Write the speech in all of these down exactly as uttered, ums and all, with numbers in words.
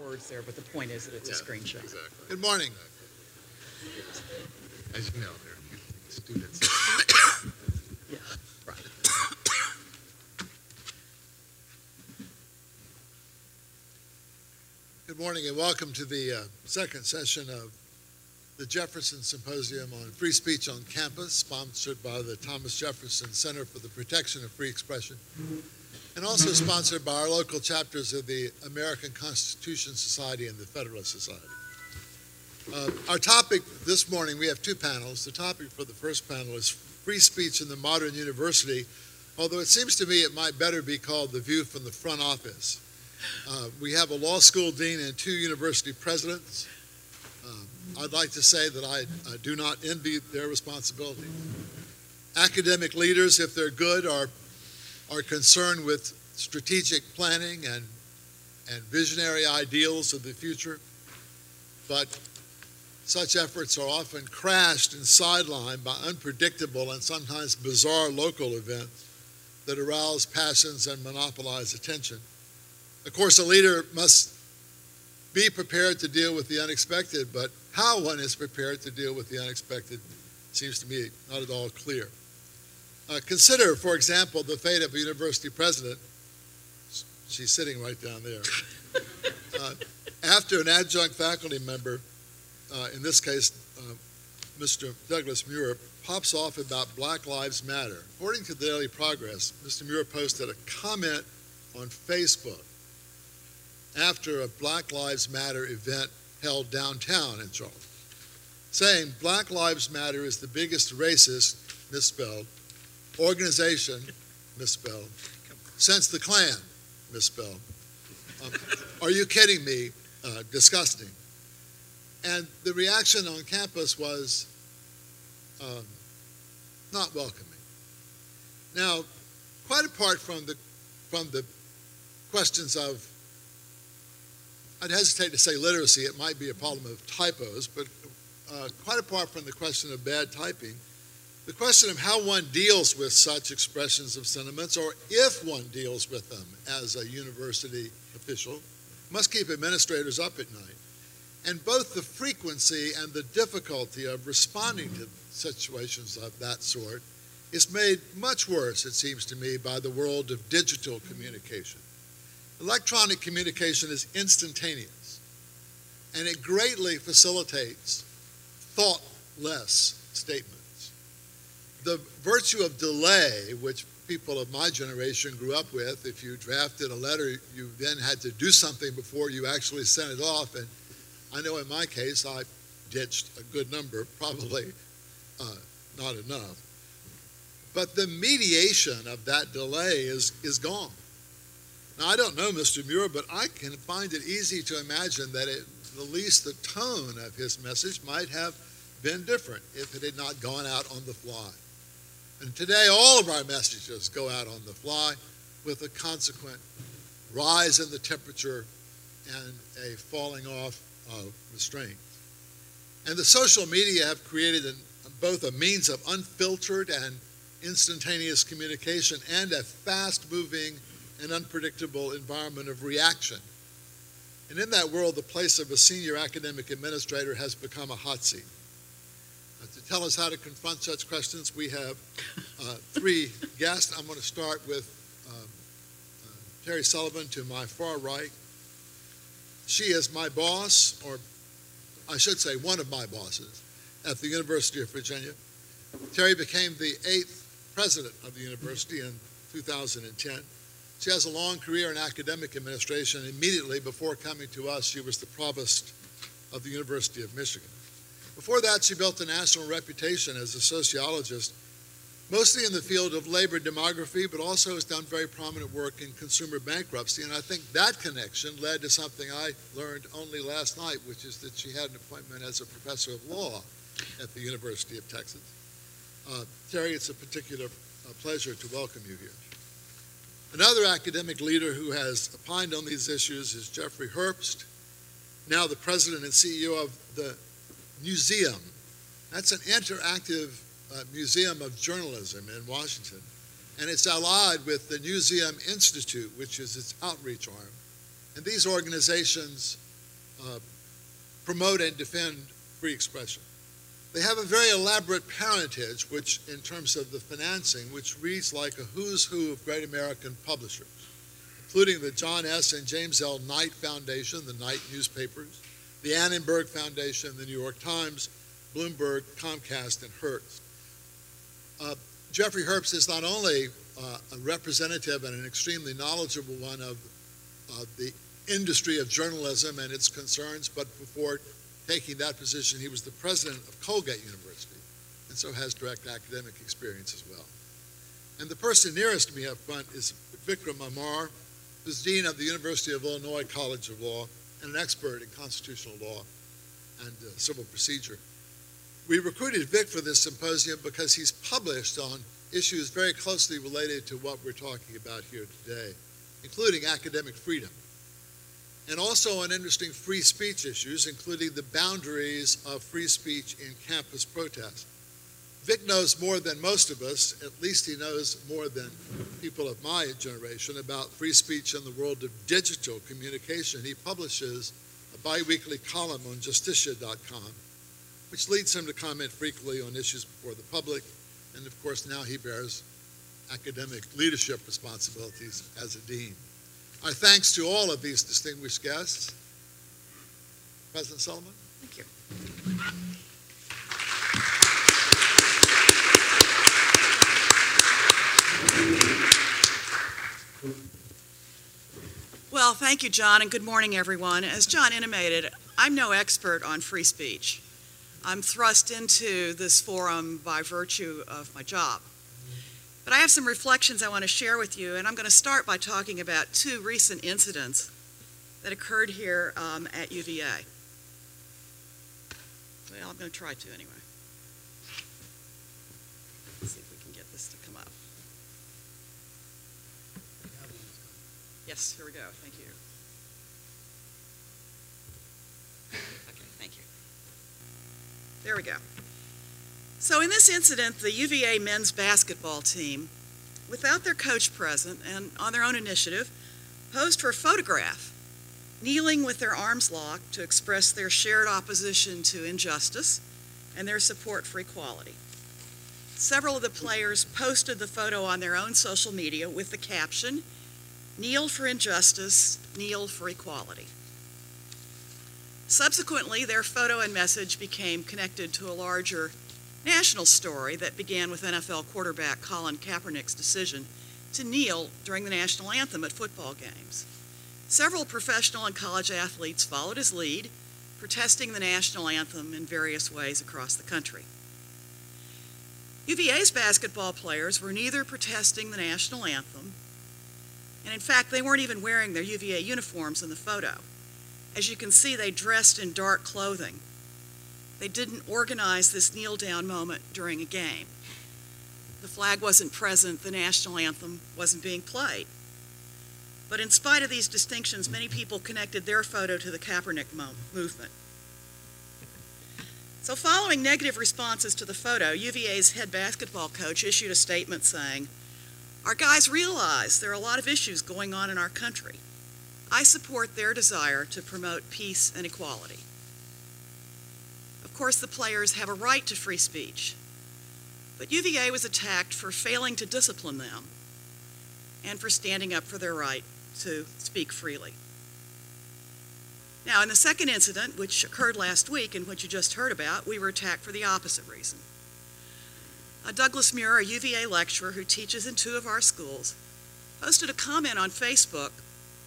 our words there, but the point is that it's yeah, a screenshot. Exactly. Good morning. Exactly. As you know, there are students. Yeah. Right. Good morning and welcome to the uh, second session of the Jefferson Symposium on Free Speech on Campus, sponsored by the Thomas Jefferson Center for the Protection of Free Expression, and also sponsored by our local chapters of the American Constitution Society and the Federalist Society. Uh, our topic this morning, we have two panels. The topic for the first panel is free speech in the modern university, although it seems to me it might better be called the view from the front office. Uh, we have a law school dean and two university presidents. Uh, I'd like to say that I, I do not envy their responsibility. Academic leaders, if they're good, are are concerned with strategic planning and, and visionary ideals of the future, but such efforts are often crashed and sidelined by unpredictable and sometimes bizarre local events that arouse passions and monopolize attention. Of course, a leader must be prepared to deal with the unexpected, but how one is prepared to deal with the unexpected seems to me not at all clear. Uh, consider, for example, the fate of a university president. She's sitting right down there. Uh, after an adjunct faculty member, uh, in this case, uh, Mister Douglas Muir, pops off about Black Lives Matter. According to the Daily Progress, Mister Muir posted a comment on Facebook after a Black Lives Matter event held downtown in Charlotte, saying Black Lives Matter is the biggest racist, misspelled, organization, misspelled, since the Klan, misspelled. Um, are you kidding me? Uh, disgusting. And the reaction on campus was um, not welcoming. Now, quite apart from the, from the questions of, I'd hesitate to say literacy, it might be a problem of typos, but uh, quite apart from the question of bad typing, the question of how one deals with such expressions of sentiments, or if one deals with them as a university official, must keep administrators up at night. And both the frequency and the difficulty of responding to situations of that sort is made much worse, it seems to me, by the world of digital communication. Electronic communication is instantaneous, and it greatly facilitates thoughtless statements. The virtue of delay, which people of my generation grew up with, if you drafted a letter, you then had to do something before you actually sent it off. And I know in my case, I ditched a good number, probably uh, not enough. But the mediation of that delay is, is gone. Now, I don't know Mister Muir, but I can find it easy to imagine that it, at least the tone of his message might have been different if it had not gone out on the fly. And today, all of our messages go out on the fly with a consequent rise in the temperature and a falling off of restraint. And the social media have created an, both a means of unfiltered and instantaneous communication and a fast-moving and unpredictable environment of reaction. And in that world, the place of a senior academic administrator has become a hot seat. To tell us how to confront such questions, we have uh, three guests. I'm going to start with um, uh, Terry Sullivan to my far right. She is my boss, or I should say one of my bosses, at the University of Virginia. Terry became the eighth president of the university in two thousand ten. She has a long career in academic administration. Immediately before coming to us, she was the provost of the University of Michigan. Before that, she built a national reputation as a sociologist, mostly in the field of labor demography, but also has done very prominent work in consumer bankruptcy. And I think that connection led to something I learned only last night, which is that she had an appointment as a professor of law at the University of Texas. Uh, Terry, it's a particular uh, pleasure to welcome you here. Another academic leader who has opined on these issues is Jeffrey Herbst, now the president and C E O of the Newseum. That's an interactive uh, museum of journalism in Washington, and it's allied with the Museum Institute, which is its outreach arm, And these organizations uh, promote and defend free expression. They have a very elaborate parentage, which in terms of the financing, which reads like a who's who of great American publishers, including the John S. and James L. Knight Foundation, the Knight newspapers, the Annenberg Foundation, the New York Times, Bloomberg, Comcast, and Hearst. Uh, Jeffrey Herbst is not only uh, a representative and an extremely knowledgeable one of uh, the industry of journalism and its concerns, but before taking that position, he was the president of Colgate University, and so has direct academic experience as well. And the person nearest to me up front is Vikram Amar, who's dean of the University of Illinois College of Law and an expert in constitutional law and uh, civil procedure. We recruited Vic for this symposium because he's published on issues very closely related to what we're talking about here today, including academic freedom, and also on interesting free speech issues, including the boundaries of free speech in campus protest. Vic knows more than most of us, at least he knows more than people of my generation, about free speech in the world of digital communication. He publishes a biweekly column on justicia dot com, which leads him to comment frequently on issues before the public. And of course, now he bears academic leadership responsibilities as a dean. Our thanks to all of these distinguished guests. President Sullivan. Thank you. Well, thank you, John, and good morning, everyone. As John intimated, I'm no expert on free speech. I'm thrust into this forum by virtue of my job. But I have some reflections I want to share with you, and I'm going to start by talking about two recent incidents that occurred here um, at U V A. Well, I'm going to try to anyway. Let's see if we can get this to come up. Yes, here we go. Thank you. Okay, thank you. There we go. So in this incident, the U V A men's basketball team, without their coach present and on their own initiative, posed for a photograph, kneeling with their arms locked to express their shared opposition to injustice and their support for equality. Several of the players posted the photo on their own social media with the caption, "Kneel for injustice, kneel for equality." Subsequently, their photo and message became connected to a larger national story that began with N F L quarterback Colin Kaepernick's decision to kneel during the national anthem at football games. Several professional and college athletes followed his lead, protesting the national anthem in various ways across the country. U V A's basketball players were neither protesting the national anthem, and in fact, they weren't even wearing their U V A uniforms in the photo. As you can see, they dressed in dark clothing. They didn't organize this kneel-down moment during a game. The flag wasn't present, the national anthem wasn't being played. But in spite of these distinctions, many people connected their photo to the Kaepernick mo- movement. So following negative responses to the photo, U V A's head basketball coach issued a statement saying, "Our guys realize there are a lot of issues going on in our country. I support their desire to promote peace and equality." Of course, the players have a right to free speech, but U V A was attacked for failing to discipline them and for standing up for their right to speak freely. Now, in the second incident, which occurred last week and what you just heard about, we were attacked for the opposite reason. A Douglas Muir, a U V A lecturer who teaches in two of our schools, posted a comment on Facebook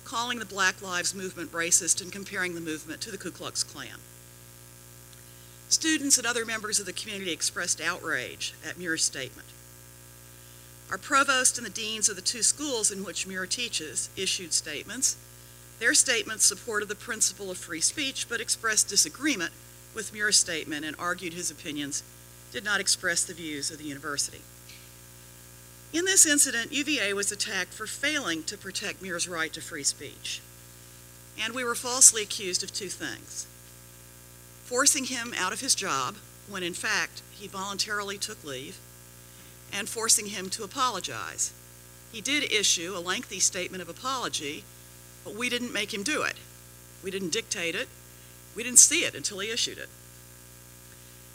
calling the Black Lives Movement racist and comparing the movement to the Ku Klux Klan. Students and other members of the community expressed outrage at Muir's statement. Our provost and the deans of the two schools in which Muir teaches issued statements. Their statements supported the principle of free speech, but expressed disagreement with Muir's statement and argued his opinions did not express the views of the university. In this incident, U V A was attacked for failing to protect Muir's right to free speech. And we were falsely accused of two things: forcing him out of his job, when in fact he voluntarily took leave, and forcing him to apologize. He did issue a lengthy statement of apology, But we didn't make him do it. We didn't dictate it. We didn't see it until he issued it.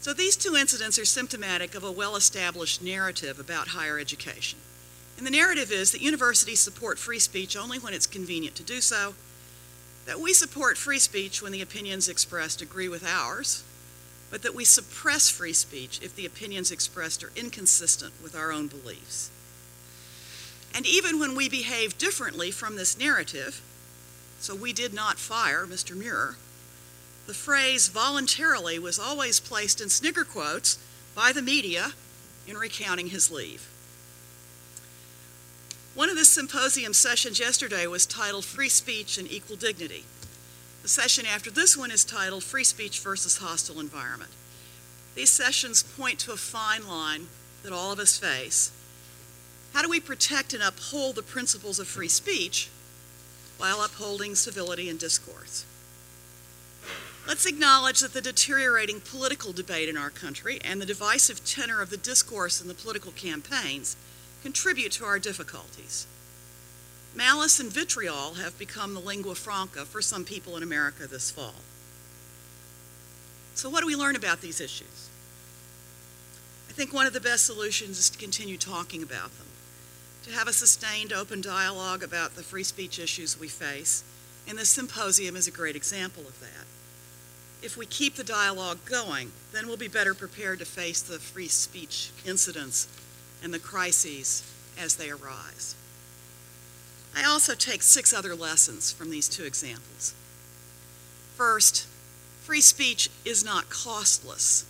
So these two incidents are symptomatic of a well-established narrative about higher education. And the narrative is that universities support free speech only when it's convenient to do so, that we support free speech when the opinions expressed agree with ours, but that we suppress free speech if the opinions expressed are inconsistent with our own beliefs. And even when we behave differently from this narrative, so we did not fire Mister Muir, the phrase voluntarily was always placed in snigger quotes by the media in recounting his leave. One of the symposium sessions yesterday was titled Free Speech and Equal Dignity. The session after this one is titled Free Speech versus Hostile Environment. These sessions point to a fine line that all of us face. How do we protect and uphold the principles of free speech while upholding civility and discourse? Let's acknowledge that the deteriorating political debate in our country and the divisive tenor of the discourse in the political campaigns contribute to our difficulties. Malice and vitriol have become the lingua franca for some people in America this fall. So what do we learn about these issues? I think one of the best solutions is to continue talking about them, to have a sustained open dialogue about the free speech issues we face, and this symposium is a great example of that. If we keep the dialogue going, then we'll be better prepared to face the free speech incidents and the crises as they arise. I also take six other lessons from these two examples. First, free speech is not costless.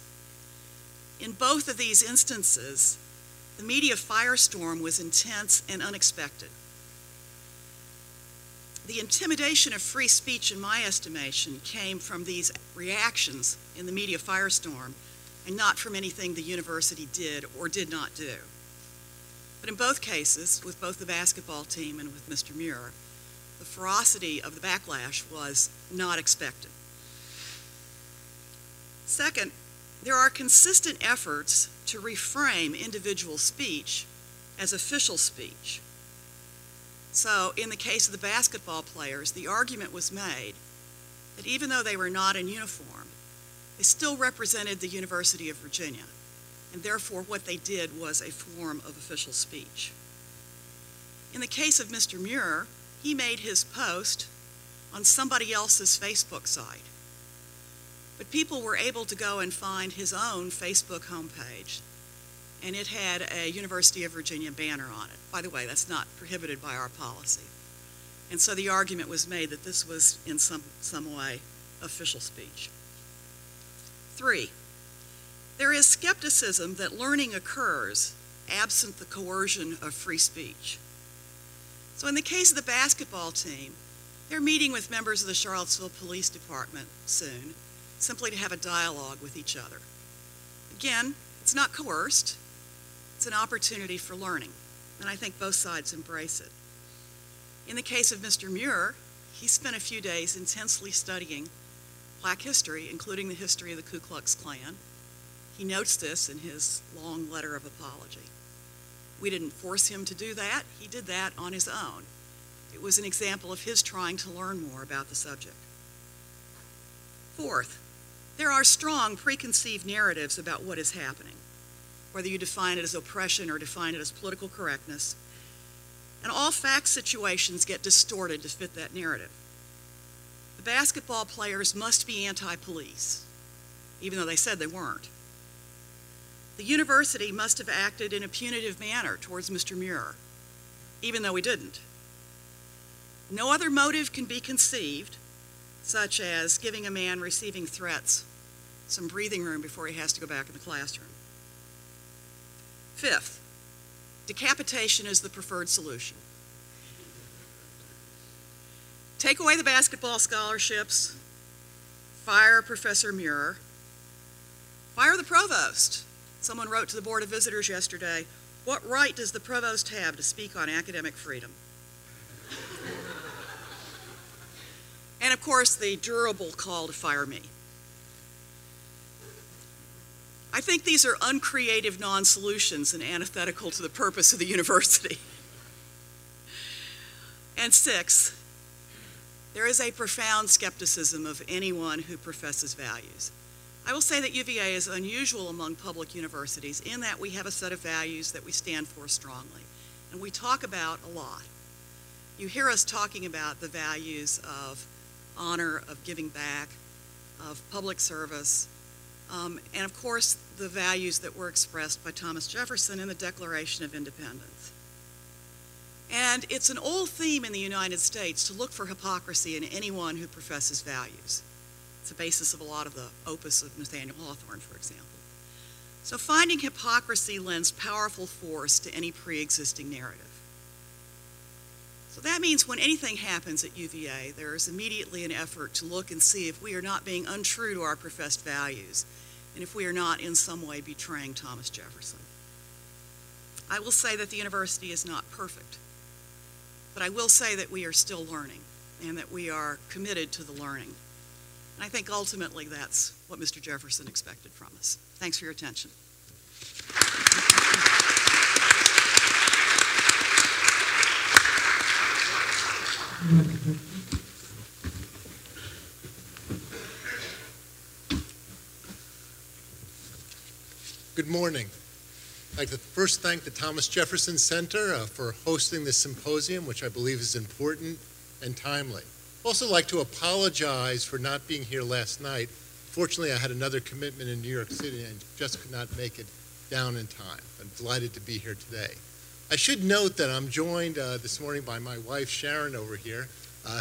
In both of these instances, the media firestorm was intense and unexpected. The intimidation of free speech, in my estimation, came from these reactions in the media firestorm and not from anything the university did or did not do. But in both cases, with both the basketball team and with Mister Muir, the ferocity of the backlash was not expected. Second, there are consistent efforts to reframe individual speech as official speech. So in the case of the basketball players, the argument was made that even though they were not in uniform, they still represented the University of Virginia, and therefore what they did was a form of official speech. In the case of Mister Muir, he made his post on somebody else's Facebook site. But people were able to go and find his own Facebook homepage, and it had a University of Virginia banner on it. By the way, that's not prohibited by our policy. And so the argument was made that this was in some, some way official speech. Three, there is skepticism that learning occurs absent the coercion of free speech. So in the case of the basketball team, they're meeting with members of the Charlottesville Police Department soon, simply to have a dialogue with each other. Again, it's not coerced. It's an opportunity for learning, and I think both sides embrace it. In the case of Mister Muir, he spent a few days intensely studying Black history, including the history of the Ku Klux Klan. He notes this in his long letter of apology. We didn't force him to do that. He did that on his own. It was an example of his trying to learn more about the subject. Fourth, there are strong preconceived narratives about what is happening, whether you define it as oppression or define it as political correctness. And all fact situations get distorted to fit that narrative. The basketball players must be anti-police, even though they said they weren't. The university must have acted in a punitive manner towards Mister Muir, even though he didn't. No other motive can be conceived, such as giving a man receiving threats some breathing room before he has to go back in the classroom. Fifth, decapitation is the preferred solution. Take away the basketball scholarships, fire Professor Muir, fire the provost. Someone wrote to the Board of Visitors yesterday, what right does the provost have to speak on academic freedom? And of course, the durable call to fire me. I think these are uncreative non-solutions and antithetical to the purpose of the university. And six, There is a profound skepticism of anyone who professes values. I will say that U V A is unusual among public universities in that we have a set of values that we stand for strongly, and we talk about a lot. You hear us talking about the values of honor, of giving back, of public service, um, and of course the values that were expressed by Thomas Jefferson in the Declaration of Independence. And it's an old theme in the United States to look for hypocrisy in anyone who professes values. It's the basis of a lot of the opus of Nathaniel Hawthorne, for example. So finding hypocrisy lends powerful force to any pre-existing narrative. So that means when anything happens at U V A, there is immediately an effort to look and see if we are not being untrue to our professed values, and if we are not in some way betraying Thomas Jefferson. I will say that the university is not perfect, but I will say that we are still learning and that we are committed to the learning. And I think ultimately that's what Mister Jefferson expected from us. Thanks for your attention. Good morning. I'd like to first thank the Thomas Jefferson Center uh, for hosting this symposium, which I believe is important and timely. I'd also like to apologize for not being here last night. Fortunately, I had another commitment in New York City and just could not make it down in time. I'm delighted to be here today. I should note that I'm joined uh, this morning by my wife, Sharon, over here. Uh,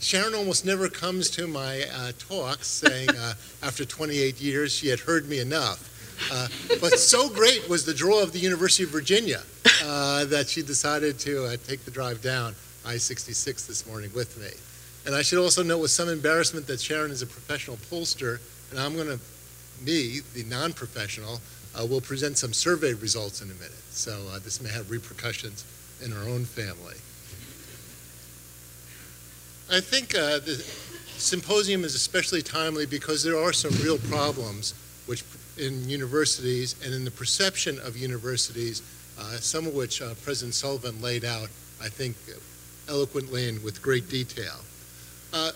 Sharon almost never comes to my uh, talks saying uh, after twenty-eight years she had heard me enough. Uh, but so great was the draw of the University of Virginia uh, that she decided to uh, take the drive down I sixty-six this morning with me. And I should also note with some embarrassment that Sharon is a professional pollster, and I'm going to, me, the non-professional, Uh, we'll present some survey results in a minute, so uh, this may have repercussions in our own family. I think uh, the symposium is especially timely because there are some real problems which in universities and in the perception of universities, uh, some of which uh, President Sullivan laid out, I think, eloquently and with great detail. Uh,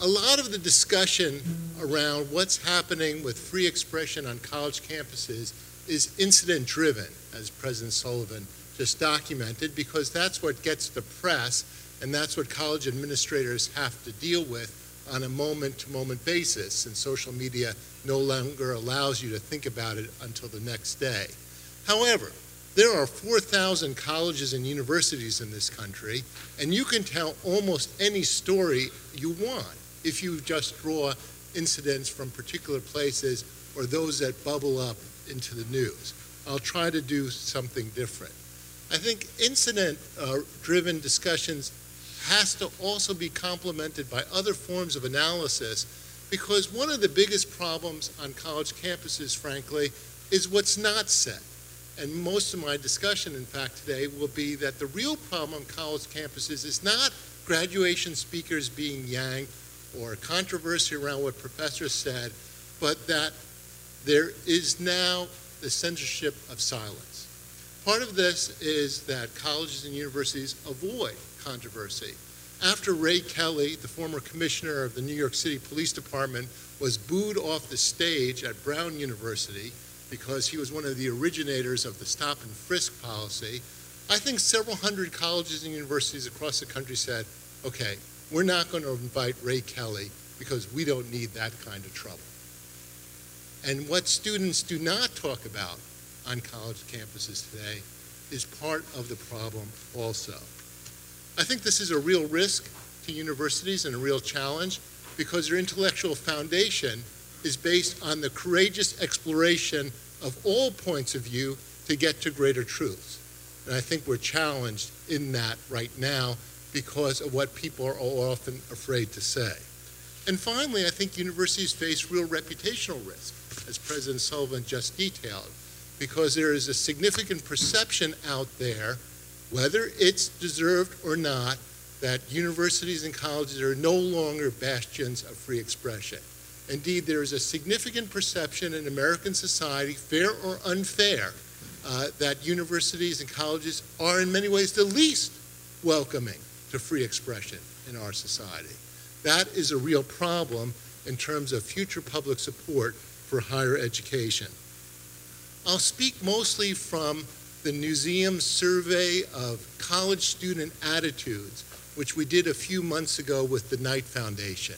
A lot of the discussion around what's happening with free expression on college campuses is incident-driven, as President Sullivan just documented, because that's what gets the press, and that's what college administrators have to deal with on a moment-to-moment basis, and social media no longer allows you to think about it until the next day. However, there are four thousand colleges and universities in this country, and you can tell almost any story you want if you just draw incidents from particular places or those that bubble up into the news. I'll try to do something different. I think incident-driven uh, discussions has to also be complemented by other forms of analysis, because one of the biggest problems on college campuses, frankly, is what's not said. And most of my discussion, in fact, today will be that the real problem on college campuses is not graduation speakers being yanked or controversy around what professors said, but that there is now the censorship of silence. Part of this is that colleges and universities avoid controversy. After Ray Kelly, the former commissioner of the New York City Police Department, was booed off the stage at Brown University because he was one of the originators of the stop and frisk policy, I think several hundred colleges and universities across the country said, okay, we're not going to invite Ray Kelly because we don't need that kind of trouble. And what students do not talk about on college campuses today is part of the problem also. I think this is a real risk to universities and a real challenge, because their intellectual foundation is based on the courageous exploration of all points of view to get to greater truths. And I think we're challenged in that right now because of what people are often afraid to say. And finally, I think universities face real reputational risk, as President Sullivan just detailed, because there is a significant perception out there, whether it's deserved or not, that universities and colleges are no longer bastions of free expression. Indeed, there is a significant perception in American society, fair or unfair, uh, that universities and colleges are in many ways the least welcoming to free expression in our society. That is a real problem in terms of future public support for higher education. I'll speak mostly from the Newseum survey of college student attitudes, which we did a few months ago with the Knight Foundation.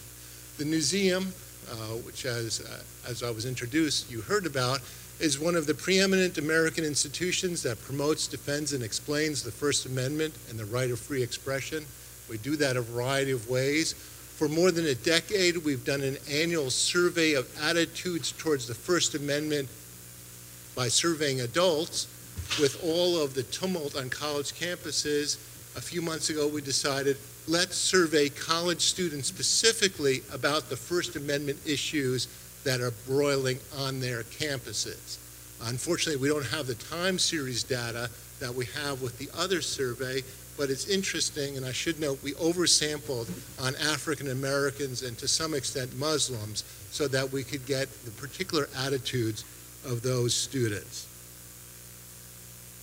The Newseum, uh, which as, uh, as I was introduced, you heard about, is one of the preeminent American institutions that promotes, defends, and explains the First Amendment and the right of free expression. We do that a variety of ways. For more than a decade, we've done an annual survey of attitudes towards the First Amendment by surveying adults. With all of the tumult on college campuses, a few months ago we decided, let's survey college students specifically about the First Amendment issues that are broiling on their campuses. Unfortunately, we don't have the time series data that we have with the other survey, but it's interesting, and I should note we oversampled on African Americans and to some extent Muslims so that we could get the particular attitudes of those students.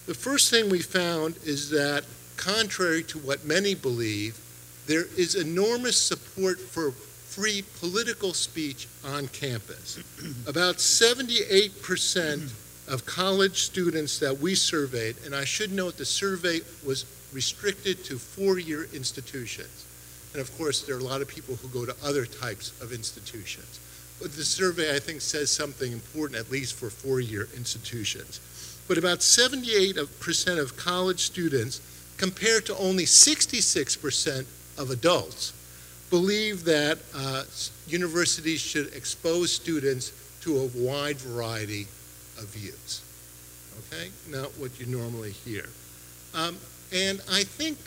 The first thing we found is that, contrary to what many believe, there is enormous support for free political speech on campus. About seventy-eight percent of college students that we surveyed, and I should note the survey was restricted to four-year institutions. And of course, there are a lot of people who go to other types of institutions. But the survey, I think, says something important, at least for four-year institutions. But about seventy-eight percent of college students, compared to only sixty-six percent of adults, believe that uh, universities should expose students to a wide variety of views, okay? Not what you normally hear. Um, and I think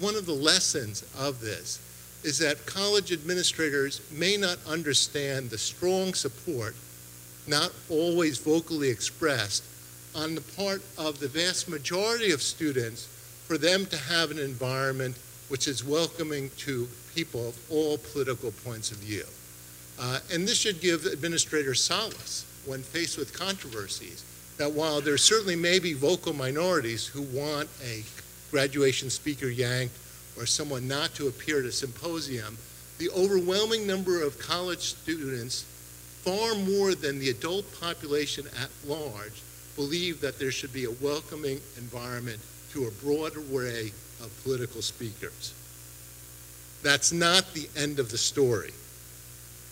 one of the lessons of this is that college administrators may not understand the strong support, not always vocally expressed, on the part of the vast majority of students for them to have an environment which is welcoming to people of all political points of view. Uh, and this should give administrators solace when faced with controversies, that while there certainly may be vocal minorities who want a graduation speaker yanked or someone not to appear at a symposium, the overwhelming number of college students, far more than the adult population at large, believe that there should be a welcoming environment to a broad array of political speakers. That's not the end of the story,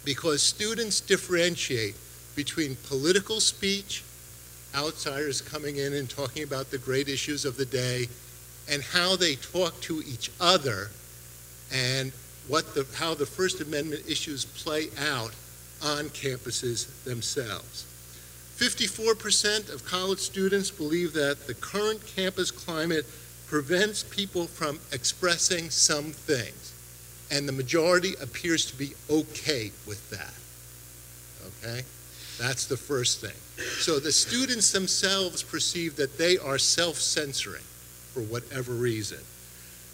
because students differentiate between political speech, outsiders coming in and talking about the great issues of the day, and how they talk to each other and what the, how the First Amendment issues play out on campuses themselves. fifty-four percent of college students believe that the current campus climate prevents people from expressing some things, and the majority appears to be okay with that, okay? That's the first thing. So the students themselves perceive that they are self-censoring for whatever reason.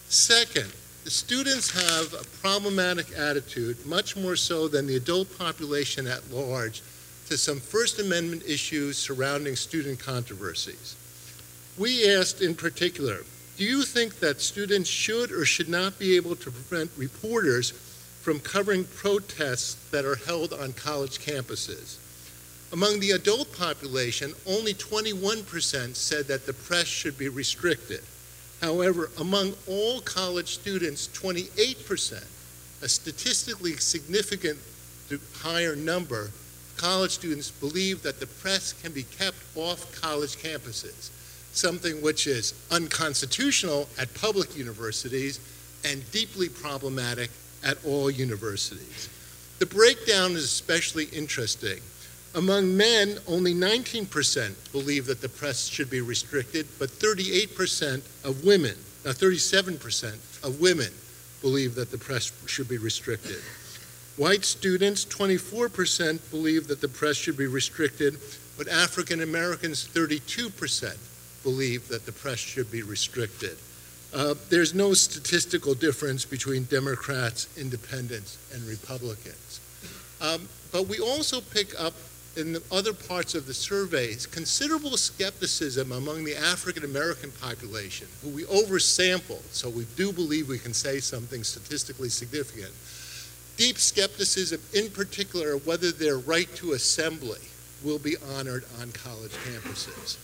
Second, the students have a problematic attitude, much more so than the adult population at large, to some First Amendment issues surrounding student controversies. We asked in particular, do you think that students should or should not be able to prevent reporters from covering protests that are held on college campuses? Among the adult population, only twenty-one percent said that the press should be restricted. However, among all college students, twenty-eight percent, a statistically significant higher number, college students believe that the press can be kept off college campuses, something which is unconstitutional at public universities and deeply problematic at all universities. The breakdown is especially interesting. Among men, only nineteen percent believe that the press should be restricted, but thirty-eight percent of women, now thirty-seven percent of women believe that the press should be restricted. White students, twenty-four percent believe that the press should be restricted, but African Americans, thirty-two percent believe that the press should be restricted. Uh, there's no statistical difference between Democrats, independents, and Republicans. Um, but we also pick up in the other parts of the surveys considerable skepticism among the African American population, who we oversample, so we do believe we can say something statistically significant, deep skepticism, in particular, whether their right to assembly will be honored on college campuses.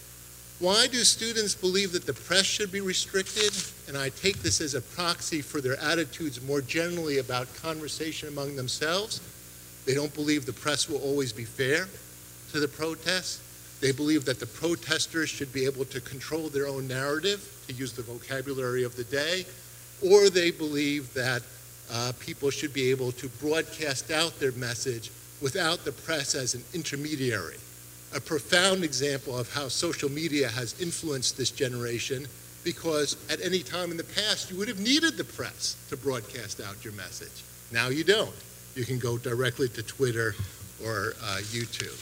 Why do students believe that the press should be restricted? And I take this as a proxy for their attitudes more generally about conversation among themselves. They don't believe the press will always be fair to the protests. They believe that the protesters should be able to control their own narrative, to use the vocabulary of the day, or they believe that uh, people should be able to broadcast out their message without the press as an intermediary. A profound example of how social media has influenced this generation, because at any time in the past, you would have needed the press to broadcast out your message. Now you don't. You can go directly to Twitter or uh, YouTube.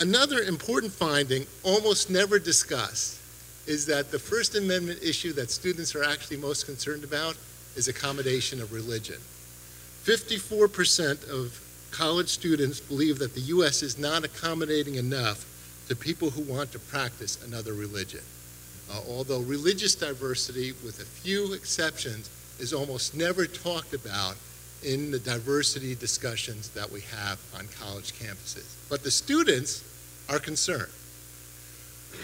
Another important finding, almost never discussed, is that the First Amendment issue that students are actually most concerned about is accommodation of religion. fifty-four percent of college students believe that the U S is not accommodating enough to people who want to practice another religion. Uh, although religious diversity, with a few exceptions, is almost never talked about in the diversity discussions that we have on college campuses. But the students are concerned.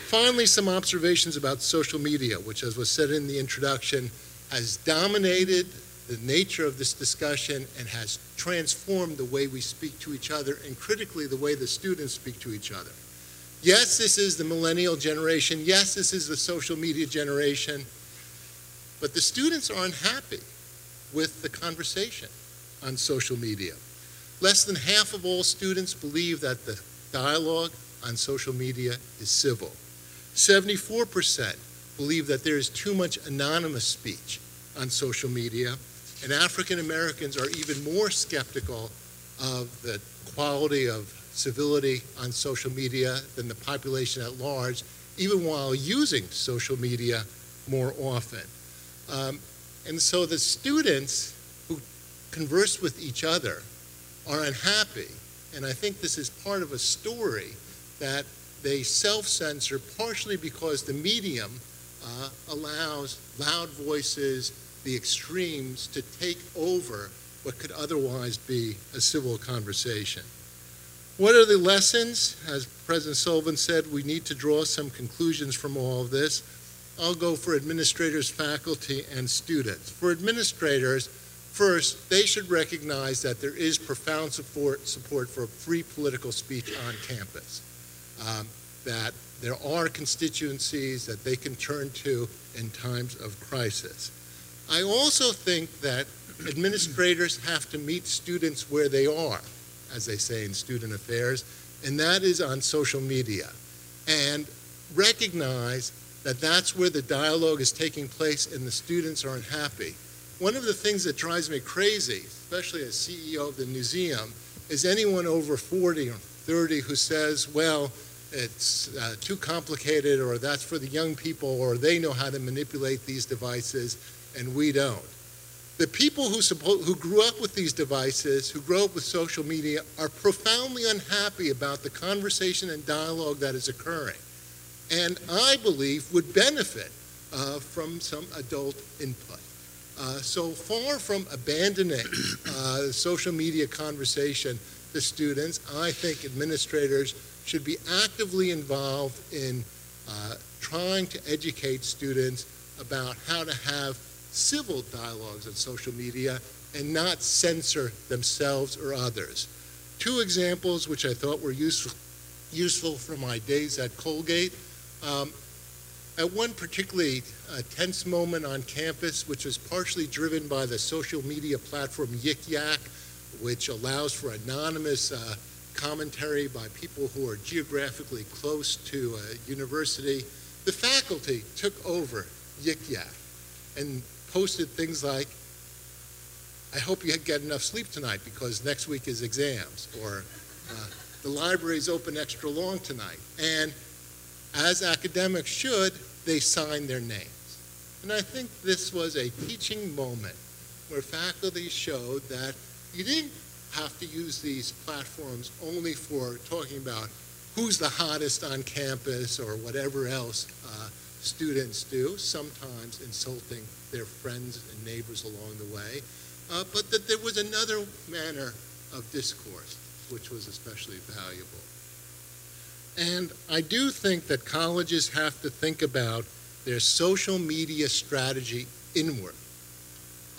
Finally, some observations about social media, which, as was said in the introduction, has dominated the nature of this discussion and has transformed the way we speak to each other, and critically the way the students speak to each other. Yes, this is the millennial generation. Yes, this is the social media generation. But the students are unhappy with the conversation on social media. Less than half of all students believe that the dialogue on social media is civil. seventy-four percent believe that there is too much anonymous speech on social media, and African Americans are even more skeptical of the quality of civility on social media than the population at large, even while using social media more often. Um, and so the students who converse with each other are unhappy, and I think this is part of a story that they self-censor, partially because the medium uh, allows loud voices, the extremes, to take over what could otherwise be a civil conversation. What are the lessons? As President Sullivan said, we need to draw some conclusions from all of this. I'll go for administrators, faculty, and students. For administrators, first, they should recognize that there is profound support, support for free political speech on campus, um, that there are constituencies that they can turn to in times of crisis. I also think that administrators have to meet students where they are, as they say in student affairs, and that is on social media, and recognize that that's where the dialogue is taking place and the students are unhappy. One of the things that drives me crazy, especially as C E O of the museum, is anyone over forty or thirty who says, well, it's uh, too complicated, or that's for the young people, or they know how to manipulate these devices and we don't. The people who, who grew up with these devices, who grew up with social media, are profoundly unhappy about the conversation and dialogue that is occurring, and I believe would benefit uh, from some adult input. Uh, so far from abandoning uh, the social media conversation to students, I think administrators should be actively involved in uh, trying to educate students about how to have civil dialogues on social media and not censor themselves or others. Two examples which I thought were useful, useful from my days at Colgate. Um, at one particularly uh, tense moment on campus, which was partially driven by the social media platform Yik Yak, which allows for anonymous uh, commentary by people who are geographically close to a university, the faculty took over Yik Yak and posted things like, I hope you get enough sleep tonight because next week is exams, or uh, the library's open extra long tonight. And as academics should, they sign their names. And I think this was a teaching moment where faculty showed that you didn't have to use these platforms only for talking about who's the hottest on campus or whatever else uh, students do, sometimes insulting their friends and neighbors along the way, uh, but that there was another manner of discourse which was especially valuable. And I do think that colleges have to think about their social media strategy inward.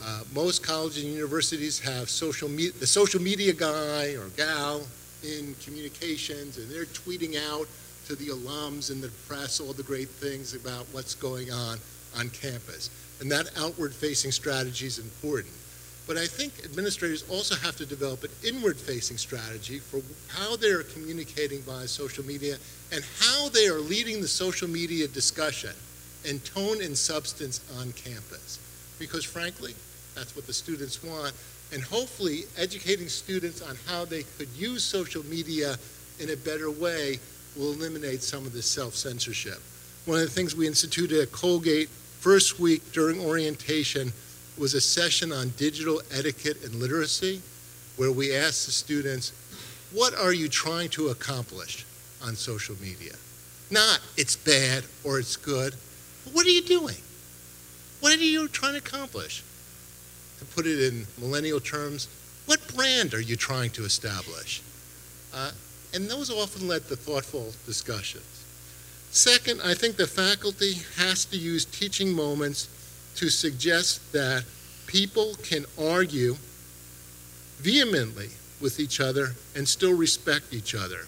Uh, most colleges and universities have social me the social media guy or gal in communications, and they're tweeting out to the alums and the press all the great things about what's going on on campus. And that outward-facing strategy is important. But I think administrators also have to develop an inward-facing strategy for how they're communicating via social media and how they are leading the social media discussion and tone and substance on campus. Because frankly, that's what the students want. And hopefully, educating students on how they could use social media in a better way will eliminate some of this self-censorship. One of the things we instituted at Colgate first week during orientation was a session on digital etiquette and literacy, where we asked the students, what are you trying to accomplish on social media? Not it's bad or it's good, but what are you doing? What are you trying to accomplish? To put it in millennial terms, what brand are you trying to establish? Uh, and those often led to thoughtful discussions. Second, I think the faculty has to use teaching moments to suggest that people can argue vehemently with each other and still respect each other.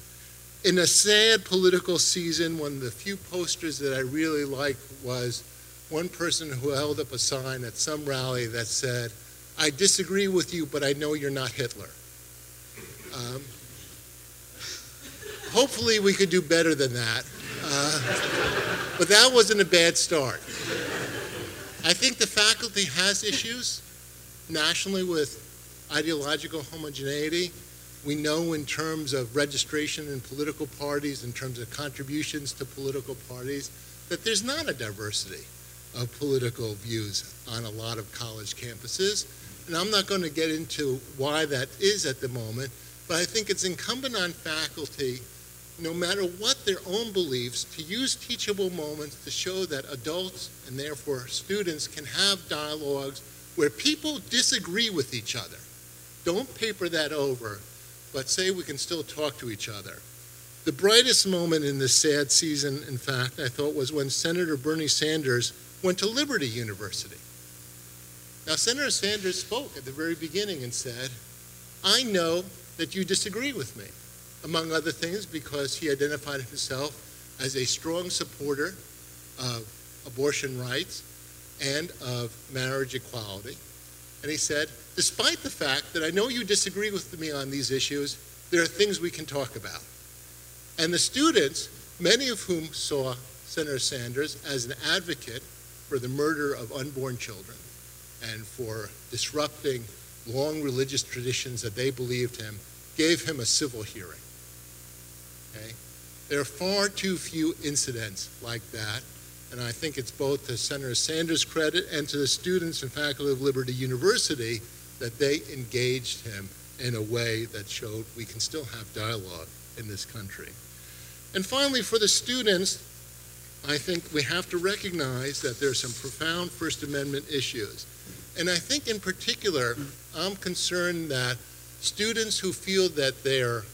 In a sad political season, one of the few posters that I really liked was one person who held up a sign at some rally that said, "I disagree with you, but I know you're not Hitler." Um, hopefully we could do better than that, uh, but that wasn't a bad start. I think the faculty has issues nationally with ideological homogeneity. We know in terms of registration in political parties, in terms of contributions to political parties, that there's not a diversity of political views on a lot of college campuses. And I'm not going to get into why that is at the moment, but I think it's incumbent on faculty, no matter what their own beliefs, to use teachable moments to show that adults and therefore students can have dialogues where people disagree with each other. Don't paper that over, but say we can still talk to each other. The brightest moment in this sad season, in fact, I thought, was when Senator Bernie Sanders went to Liberty University. Now, Senator Sanders spoke at the very beginning and said, "I know that you disagree with me," among other things, because he identified himself as a strong supporter of abortion rights and of marriage equality. And he said, "Despite the fact that I know you disagree with me on these issues, there are things we can talk about." And the students, many of whom saw Senator Sanders as an advocate for the murder of unborn children and for disrupting long religious traditions that they believed him, gave him a civil hearing. Okay? There are far too few incidents like that, and I think it's both to Senator Sanders' credit and to the students and faculty of Liberty University that they engaged him in a way that showed we can still have dialogue in this country. And finally, for the students, I think we have to recognize that there are some profound First Amendment issues. And I think in particular, I'm concerned that students who feel that they're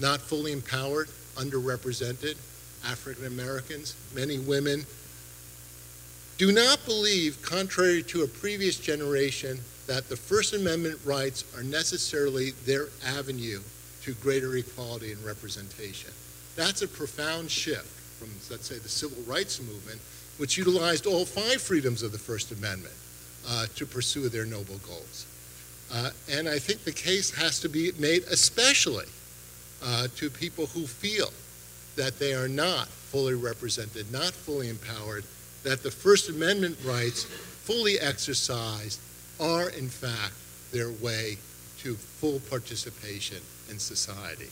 not fully empowered, underrepresented, African Americans, many women, do not believe, contrary to a previous generation, that the First Amendment rights are necessarily their avenue to greater equality and representation. That's a profound shift from, let's say, the Civil Rights Movement, which utilized all five freedoms of the First Amendment uh, to pursue their noble goals. Uh, and I think the case has to be made especially uh, to people who feel that they are not fully represented, not fully empowered, that the First Amendment rights fully exercised are in fact their way to full participation in society.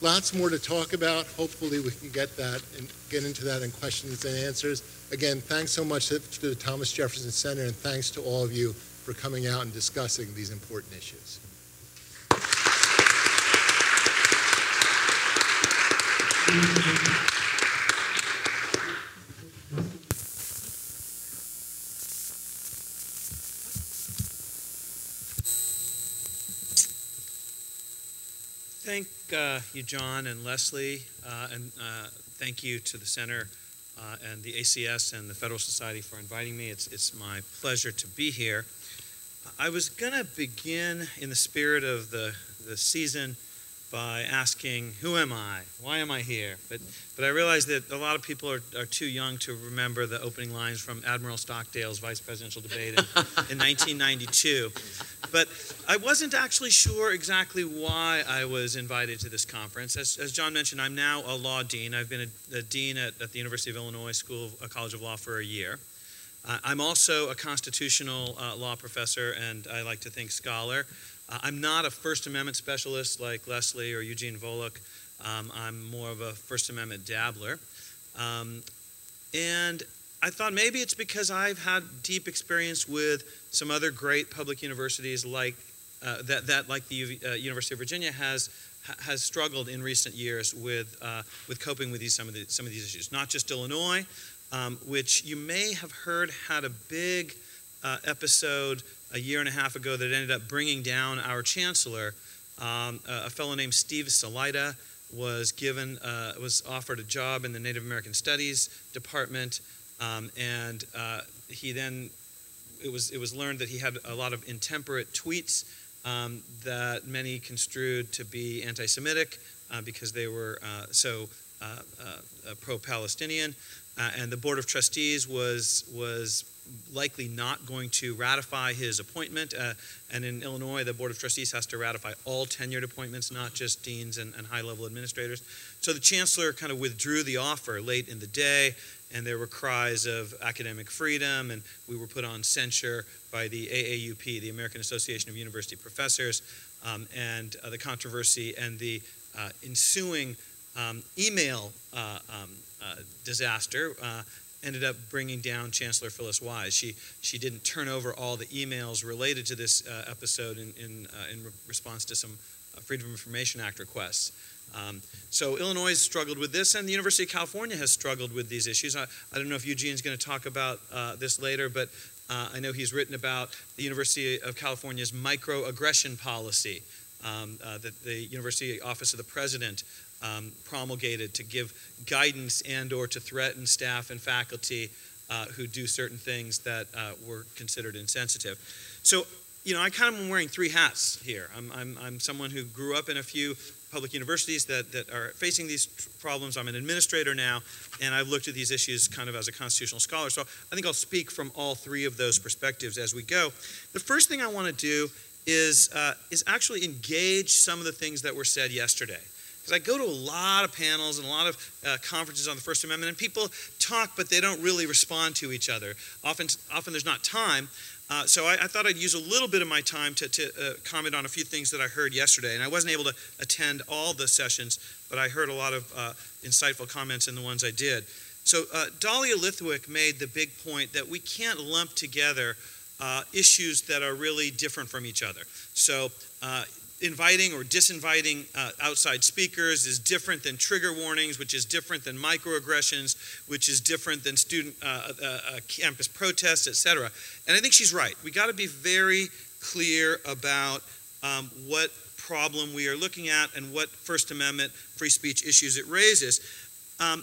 Lots more to talk about. Hopefully we can get that and get into that in questions and answers. Again, thanks so much to the Thomas Jefferson Center, and thanks to all of you for coming out and discussing these important issues. thank uh, you, John and Leslie, uh, and uh, thank you to the Center uh, and the A C S and the Federalist Society for inviting me. It's, it's my pleasure to be here. I was going to begin in the spirit of the, the season by asking, who am I? Why am I here? But, but I realize that a lot of people are, are too young to remember the opening lines from Admiral Stockdale's vice presidential debate in, in nineteen ninety-two. But I wasn't actually sure exactly why I was invited to this conference. As, as John mentioned, I'm now a law dean. I've been a, a dean at, at the University of Illinois School of, uh, College of Law for a year. Uh, I'm also a constitutional uh, law professor and, I like to think, scholar. Uh, I'm not a First Amendment specialist like Leslie or Eugene Volokh. Um, I'm more of a First Amendment dabbler. Um, and I thought maybe it's because I've had deep experience with some other great public universities like uh, that, that, like the U uh, University of Virginia, has has struggled in recent years with uh, with coping with these some of the, some of these issues. Not just Illinois, um, which you may have heard had a big uh, episode a year and a half ago that ended up bringing down our chancellor. Um, a, a fellow named Steve Salida was given, uh, was offered a job in the Native American Studies department, um, and uh, he then, it was, it was learned that he had a lot of intemperate tweets um, that many construed to be anti-Semitic uh, because they were uh, so uh, uh, pro-Palestinian, uh, and the Board of Trustees was, was likely not going to ratify his appointment. Uh, and in Illinois, the Board of Trustees has to ratify all tenured appointments, not just deans and, and high-level administrators. So the chancellor kind of withdrew the offer late in the day, and there were cries of academic freedom, and we were put on censure by the A A U P, the American Association of University Professors, um, and uh, the controversy and the uh, ensuing um, email uh, um, uh, disaster uh, ended up bringing down Chancellor Phyllis Wise. She she didn't turn over all the emails related to this uh, episode in in, uh, in re response to some uh, Freedom of Information Act requests. Um, so Illinois struggled with this, and the University of California has struggled with these issues. I, I don't know if Eugene's going to talk about uh, this later, but uh, I know he's written about the University of California's microaggression policy um, uh, that the University Office of the President Um, promulgated to give guidance and or to threaten staff and faculty uh, who do certain things that uh, were considered insensitive. So, you know, I kind of am wearing three hats here. I'm, I'm, I'm someone who grew up in a few public universities that, that are facing these problems. I'm an administrator now, and I've looked at these issues kind of as a constitutional scholar. So I think I'll speak from all three of those perspectives as we go. The first thing I want to do is, uh, is actually engage some of the things that were said yesterday. I go to a lot of panels and a lot of uh, conferences on the First Amendment, and people talk, but they don't really respond to each other. Often, often there's not time. Uh, so I, I thought I'd use a little bit of my time to, to uh, comment on a few things that I heard yesterday. And I wasn't able to attend all the sessions, but I heard a lot of uh, insightful comments in the ones I did. So uh, Dahlia Lithwick made the big point that we can't lump together uh, issues that are really different from each other. So uh, inviting or disinviting uh, outside speakers is different than trigger warnings, which is different than microaggressions, which is different than student uh, uh, uh, campus protests, et cetera. And I think she's right. We got to be very clear about um, what problem we are looking at and what First Amendment free speech issues it raises, um,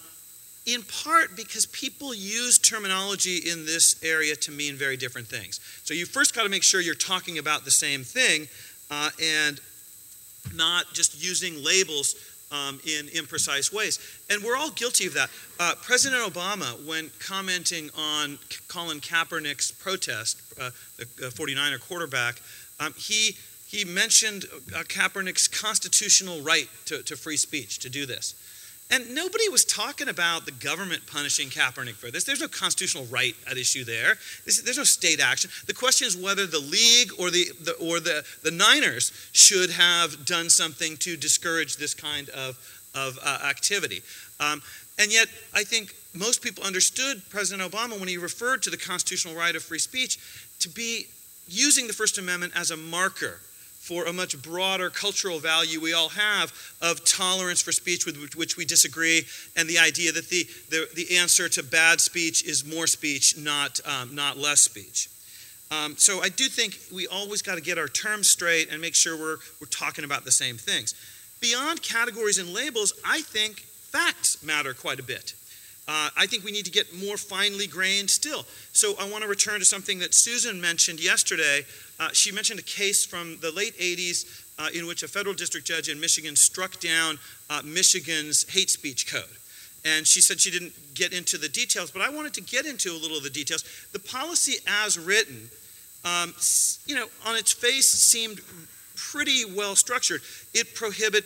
in part because people use terminology in this area to mean very different things. So you first got to make sure you're talking about the same thing, Uh, and not just using labels um, in imprecise ways. And we're all guilty of that. Uh, President Obama, when commenting on K Colin Kaepernick's protest, uh, the uh, forty-niner quarterback, um, he, he mentioned uh, Kaepernick's constitutional right to, to free speech to do this. And nobody was talking about the government punishing Kaepernick for this. There's no constitutional right at issue there. This, there's no state action. The question is whether the league or the, the or the, the Niners should have done something to discourage this kind of, of uh, activity. Um, and yet, I think most people understood President Obama when he referred to the constitutional right of free speech to be using the First Amendment as a marker for a much broader cultural value we all have of tolerance for speech with which we disagree, and the idea that the, the, the answer to bad speech is more speech, not, um, not less speech. Um, so I do think we always got to get our terms straight and make sure we're, we're talking about the same things. Beyond categories and labels, I think facts matter quite a bit. Uh, I think we need to get more finely grained still. So I want to return to something that Susan mentioned yesterday. Uh, she mentioned a case from the late eighties uh, in which a federal district judge in Michigan struck down uh, Michigan's hate speech code. And she said she didn't get into the details, but I wanted to get into a little of the details. The policy as written, um, you know, on its face seemed pretty well structured. It, prohibit,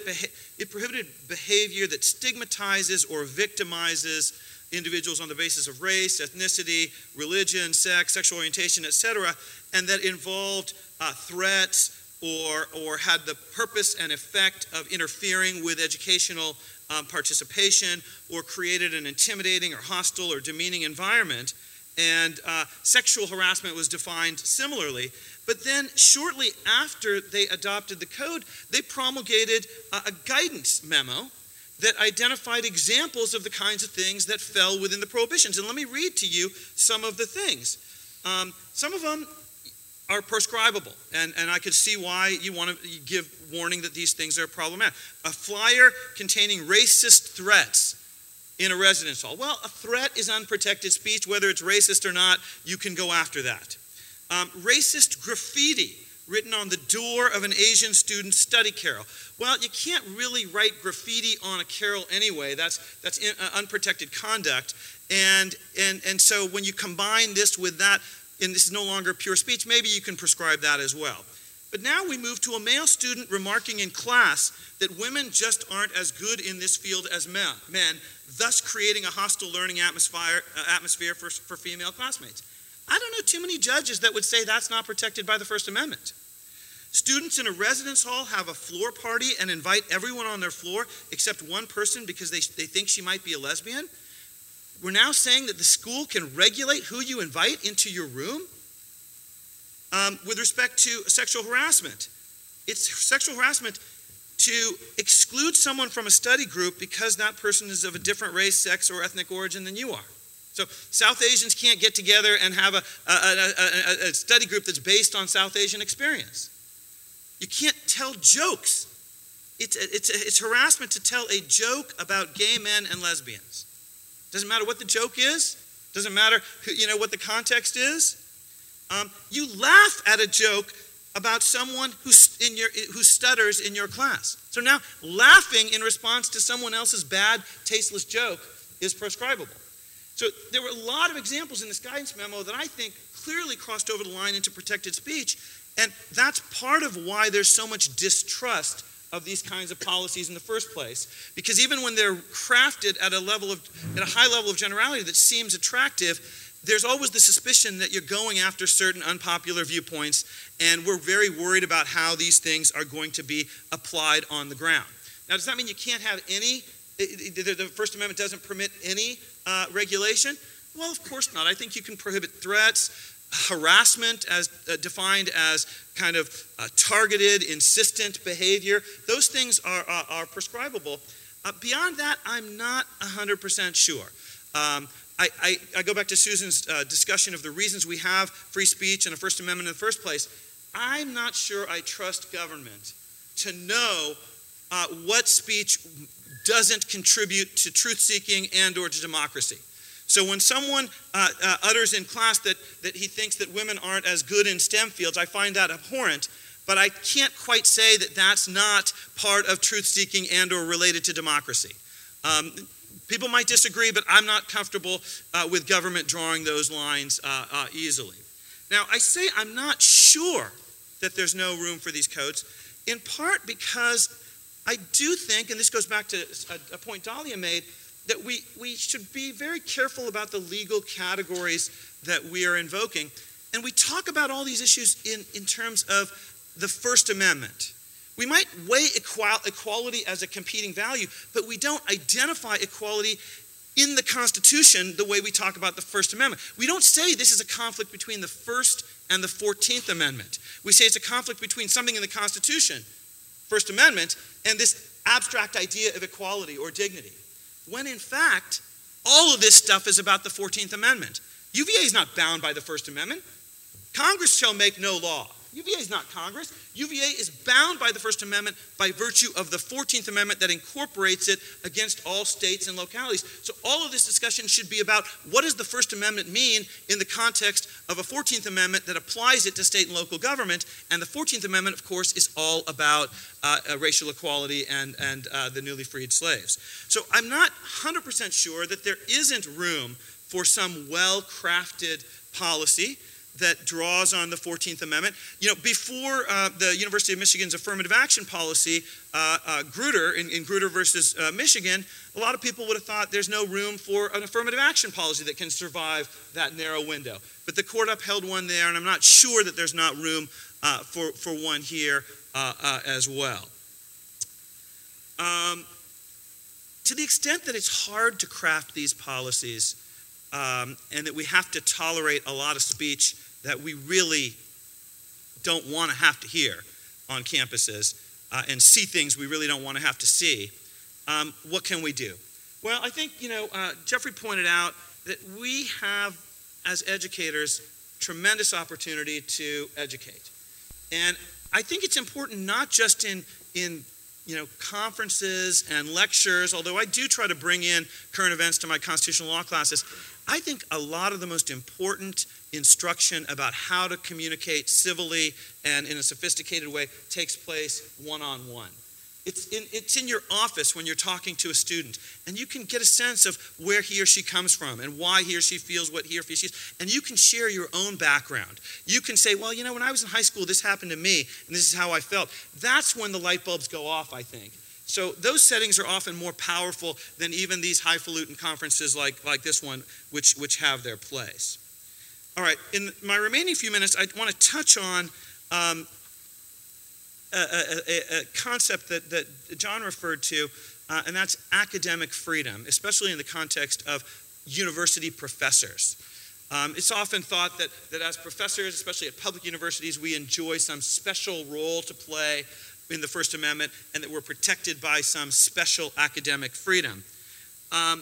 it prohibited behavior that stigmatizes or victimizes individuals on the basis of race, ethnicity, religion, sex, sexual orientation, et cetera, and that involved uh, threats or, or had the purpose and effect of interfering with educational um, participation or created an intimidating or hostile or demeaning environment. And uh, sexual harassment was defined similarly. But then shortly after they adopted the code, they promulgated uh, a guidance memo that identified examples of the kinds of things that fell within the prohibitions. And let me read to you some of the things. Um, some of them are prescribable, and, and I could see why you want to give warning that these things are problematic. A flyer containing racist threats in a residence hall. Well, a threat is unprotected speech. Whether it's racist or not, you can go after that. Um, racist graffiti written on the door of an Asian student's study carol. Well, you can't really write graffiti on a carol anyway. That's, that's in, uh, unprotected conduct. And, and, and so when you combine this with that, and this is no longer pure speech, maybe you can prescribe that as well. But now we move to a male student remarking in class that women just aren't as good in this field as men, men thus creating a hostile learning atmosphere, uh, atmosphere for, for female classmates. I don't know too many judges that would say that's not protected by the First Amendment. Students in a residence hall have a floor party and invite everyone on their floor except one person because they, they think she might be a lesbian. We're now saying that the school can regulate who you invite into your room. Um, with respect to sexual harassment, it's sexual harassment to exclude someone from a study group because that person is of a different race, sex, or ethnic origin than you are. So South Asians can't get together and have a, a, a, a, a study group that's based on South Asian experience. You can't tell jokes. It's, it's, it's harassment to tell a joke about gay men and lesbians. Doesn't matter what the joke is. Doesn't matter who, you know, what the context is. Um, you laugh at a joke about someone who, in your, who stutters in your class. So now laughing in response to someone else's bad, tasteless joke is prescribable. So there were a lot of examples in this guidance memo that I think clearly crossed over the line into protected speech, and that's part of why there's so much distrust of these kinds of policies in the first place, because even when they're crafted at a level of, at a high level of generality that seems attractive, there's always the suspicion that you're going after certain unpopular viewpoints, and we're very worried about how these things are going to be applied on the ground. Now, does that mean you can't have any, the First Amendment doesn't permit any uh, regulation? Well, of course not. I think you can prohibit threats, harassment as uh, defined as kind of uh, targeted, insistent behavior. Those things are, are, are prescribable. Uh, beyond that, I'm not one hundred percent sure. Um, I, I, I go back to Susan's uh, discussion of the reasons we have free speech and a First Amendment in the first place. I'm not sure I trust government to know uh, what speech doesn't contribute to truth-seeking and or to democracy. So when someone uh, uh, utters in class that, that he thinks that women aren't as good in STEM fields, I find that abhorrent, but I can't quite say that that's not part of truth-seeking and or related to democracy. Um, People might disagree, but I'm not comfortable uh, with government drawing those lines uh, uh, easily. Now, I say I'm not sure that there's no room for these codes, in part because I do think, and this goes back to a, a point Dahlia made, that we, we should be very careful about the legal categories that we are invoking. And we talk about all these issues in, in terms of the First Amendment. We might weigh equal, equality as a competing value, but we don't identify equality in the Constitution the way we talk about the First Amendment. We don't say this is a conflict between the First and the Fourteenth Amendment. We say it's a conflict between something in the Constitution, First Amendment, and this abstract idea of equality or dignity, when in fact, all of this stuff is about the Fourteenth Amendment. U V A is not bound by the First Amendment. Congress shall make no law. U V A is not Congress. U V A is bound by the First Amendment by virtue of the fourteenth Amendment that incorporates it against all states and localities. So all of this discussion should be about what does the First Amendment mean in the context of a fourteenth Amendment that applies it to state and local government. And the fourteenth Amendment, of course, is all about uh, racial equality and, and uh, the newly freed slaves. So I'm not one hundred percent sure that there isn't room for some well-crafted policy that draws on the fourteenth Amendment. You know, before uh, the University of Michigan's affirmative action policy, uh, uh, Grutter, in, in Grutter versus uh, Michigan, a lot of people would have thought there's no room for an affirmative action policy that can survive that narrow window. But the court upheld one there, and I'm not sure that there's not room uh, for, for one here uh, uh, as well. Um, to the extent that it's hard to craft these policies, Um, and that we have to tolerate a lot of speech that we really don't want to have to hear on campuses uh, and see things we really don't want to have to see, um, what can we do? Well, I think, you know, uh, Jeffrey pointed out that we have, as educators, tremendous opportunity to educate. And I think it's important not just in, in you know, conferences and lectures, although I do try to bring in current events to my constitutional law classes. I think a lot of the most important instruction about how to communicate civilly and in a sophisticated way takes place one-on-one. It's in, it's in your office when you're talking to a student, and you can get a sense of where he or she comes from and why he or she feels what he or she feels, and you can share your own background. You can say, well, you know, when I was in high school, this happened to me, and this is how I felt. That's when the light bulbs go off, I think. So those settings are often more powerful than even these highfalutin conferences like, like this one, which, which have their place. All right, in my remaining few minutes, I want to touch on um, a, a, a concept that, that John referred to, uh, and that's academic freedom, especially in the context of university professors. Um, it's often thought that, that as professors, especially at public universities, we enjoy some special role to play in the First Amendment, and that we're protected by some special academic freedom. Um,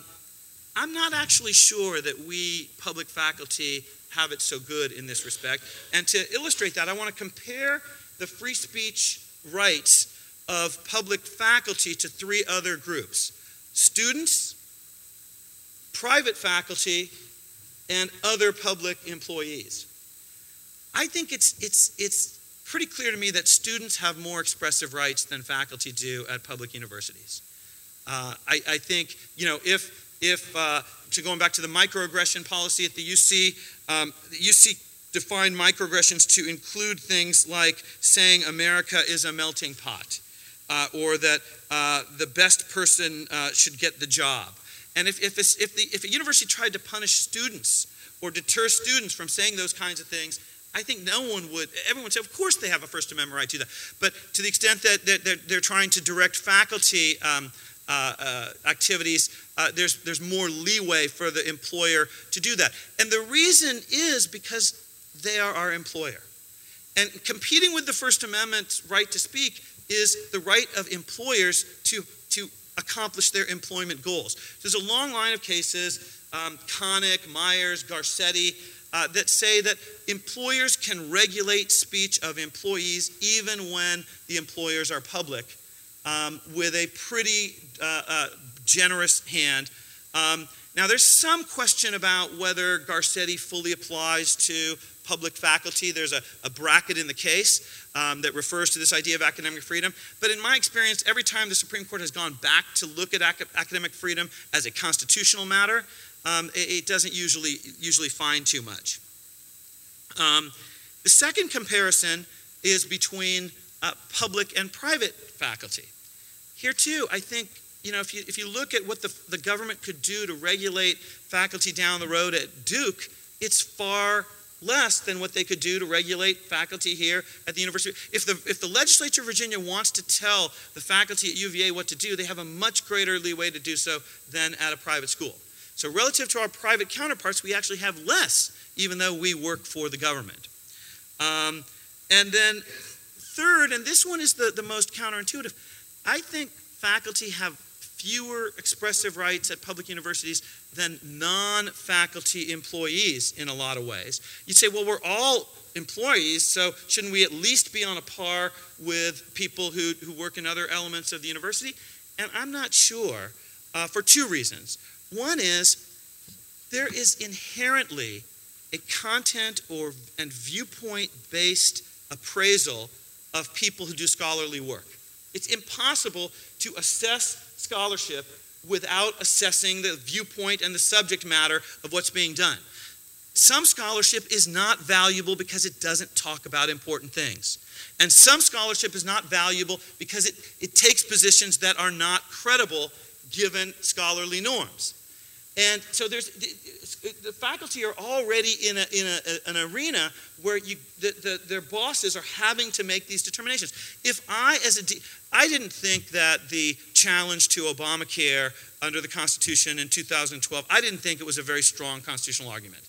I'm not actually sure that we, public faculty, have it so good in this respect. And to illustrate that, I want to compare the free speech rights of public faculty to three other groups: students, private faculty, and other public employees. I think it's, it's, it's, pretty clear to me that students have more expressive rights than faculty do at public universities. Uh, I, I think, you know, if, if uh, to going back to the microaggression policy at the U C, um, the U C defined microaggressions to include things like saying America is a melting pot, uh, or that uh, the best person uh, should get the job. And if, if, if, the, if a university tried to punish students or deter students from saying those kinds of things, I think no one would, everyone would say, of course they have a First Amendment right to that. But to the extent that they're, they're, they're trying to direct faculty um, uh, uh, activities, uh, there's, there's more leeway for the employer to do that. And the reason is because they are our employer. And competing with the First Amendment's right to speak is the right of employers to, to accomplish their employment goals. So there's a long line of cases, um, Connick, Myers, Garcetti, Uh, that say that employers can regulate speech of employees even when the employers are public um, with a pretty uh, uh, generous hand. Um, now there's some question about whether Garcetti fully applies to public faculty. There's a, a bracket in the case um, that refers to this idea of academic freedom. But in my experience, every time the Supreme Court has gone back to look at ac- academic freedom as a constitutional matter, Um, it, it doesn't usually, usually find too much. Um, the second comparison is between uh, public and private faculty. Here too, I think, you know, if you, if you look at what the, the government could do to regulate faculty down the road at Duke, it's far less than what they could do to regulate faculty here at the university. If the, if the legislature of Virginia wants to tell the faculty at U V A what to do, they have a much greater leeway to do so than at a private school. So relative to our private counterparts, we actually have less, even though we work for the government. Um, and then third, and this one is the, the most counterintuitive, I think faculty have fewer expressive rights at public universities than non-faculty employees in a lot of ways. You'd say, well, we're all employees, so shouldn't we at least be on a par with people who, who work in other elements of the university? And I'm not sure, uh, for two reasons. One is there is inherently a content or and viewpoint-based appraisal of people who do scholarly work. It's impossible to assess scholarship without assessing the viewpoint and the subject matter of what's being done. Some scholarship is not valuable because it doesn't talk about important things. And some scholarship is not valuable because it, it takes positions that are not credible given scholarly norms. And so there's the, the faculty are already in, a, in a, an arena where you, the, the, their bosses are having to make these determinations. If I, as a de- I didn't think that the challenge to Obamacare under the Constitution in two thousand twelve, I didn't think it was a very strong constitutional argument.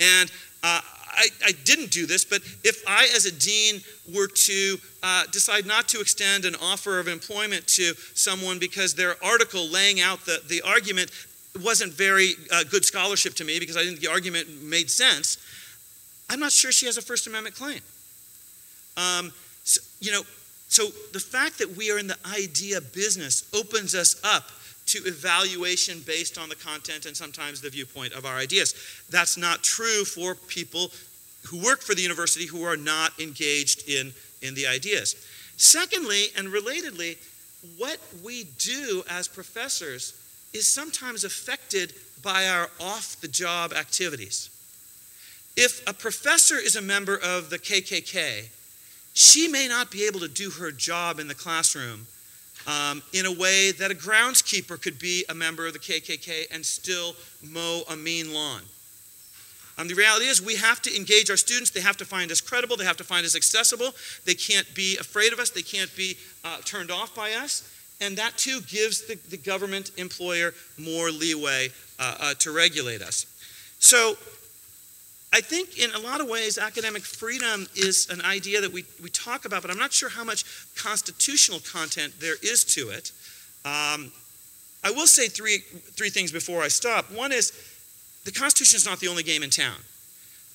And uh, I, I didn't do this, but if I, as a dean, were to uh, decide not to extend an offer of employment to someone because their article laying out the, the argument wasn't very uh, good scholarship to me because I didn't think the argument made sense, I'm not sure she has a First Amendment claim. Um, so, you know, so the fact that we are in the idea business opens us up to evaluation based on the content and sometimes the viewpoint of our ideas. That's not true for people who work for the university who are not engaged in, in the ideas. Secondly, and relatedly, what we do as professors is sometimes affected by our off-the-job activities. If a professor is a member of the K K K, she may not be able to do her job in the classroom um, in a way that a groundskeeper could be a member of the K K K and still mow a mean lawn. Um, the reality is we have to engage our students. They have to find us credible. They have to find us accessible. They can't be afraid of us. They can't be uh, turned off by us. And that, too, gives the, the government employer more leeway uh, uh, to regulate us. So I think in a lot of ways academic freedom is an idea that we, we talk about, but I'm not sure how much constitutional content there is to it. Um, I will say three, three things before I stop. One is the Constitution is not the only game in town.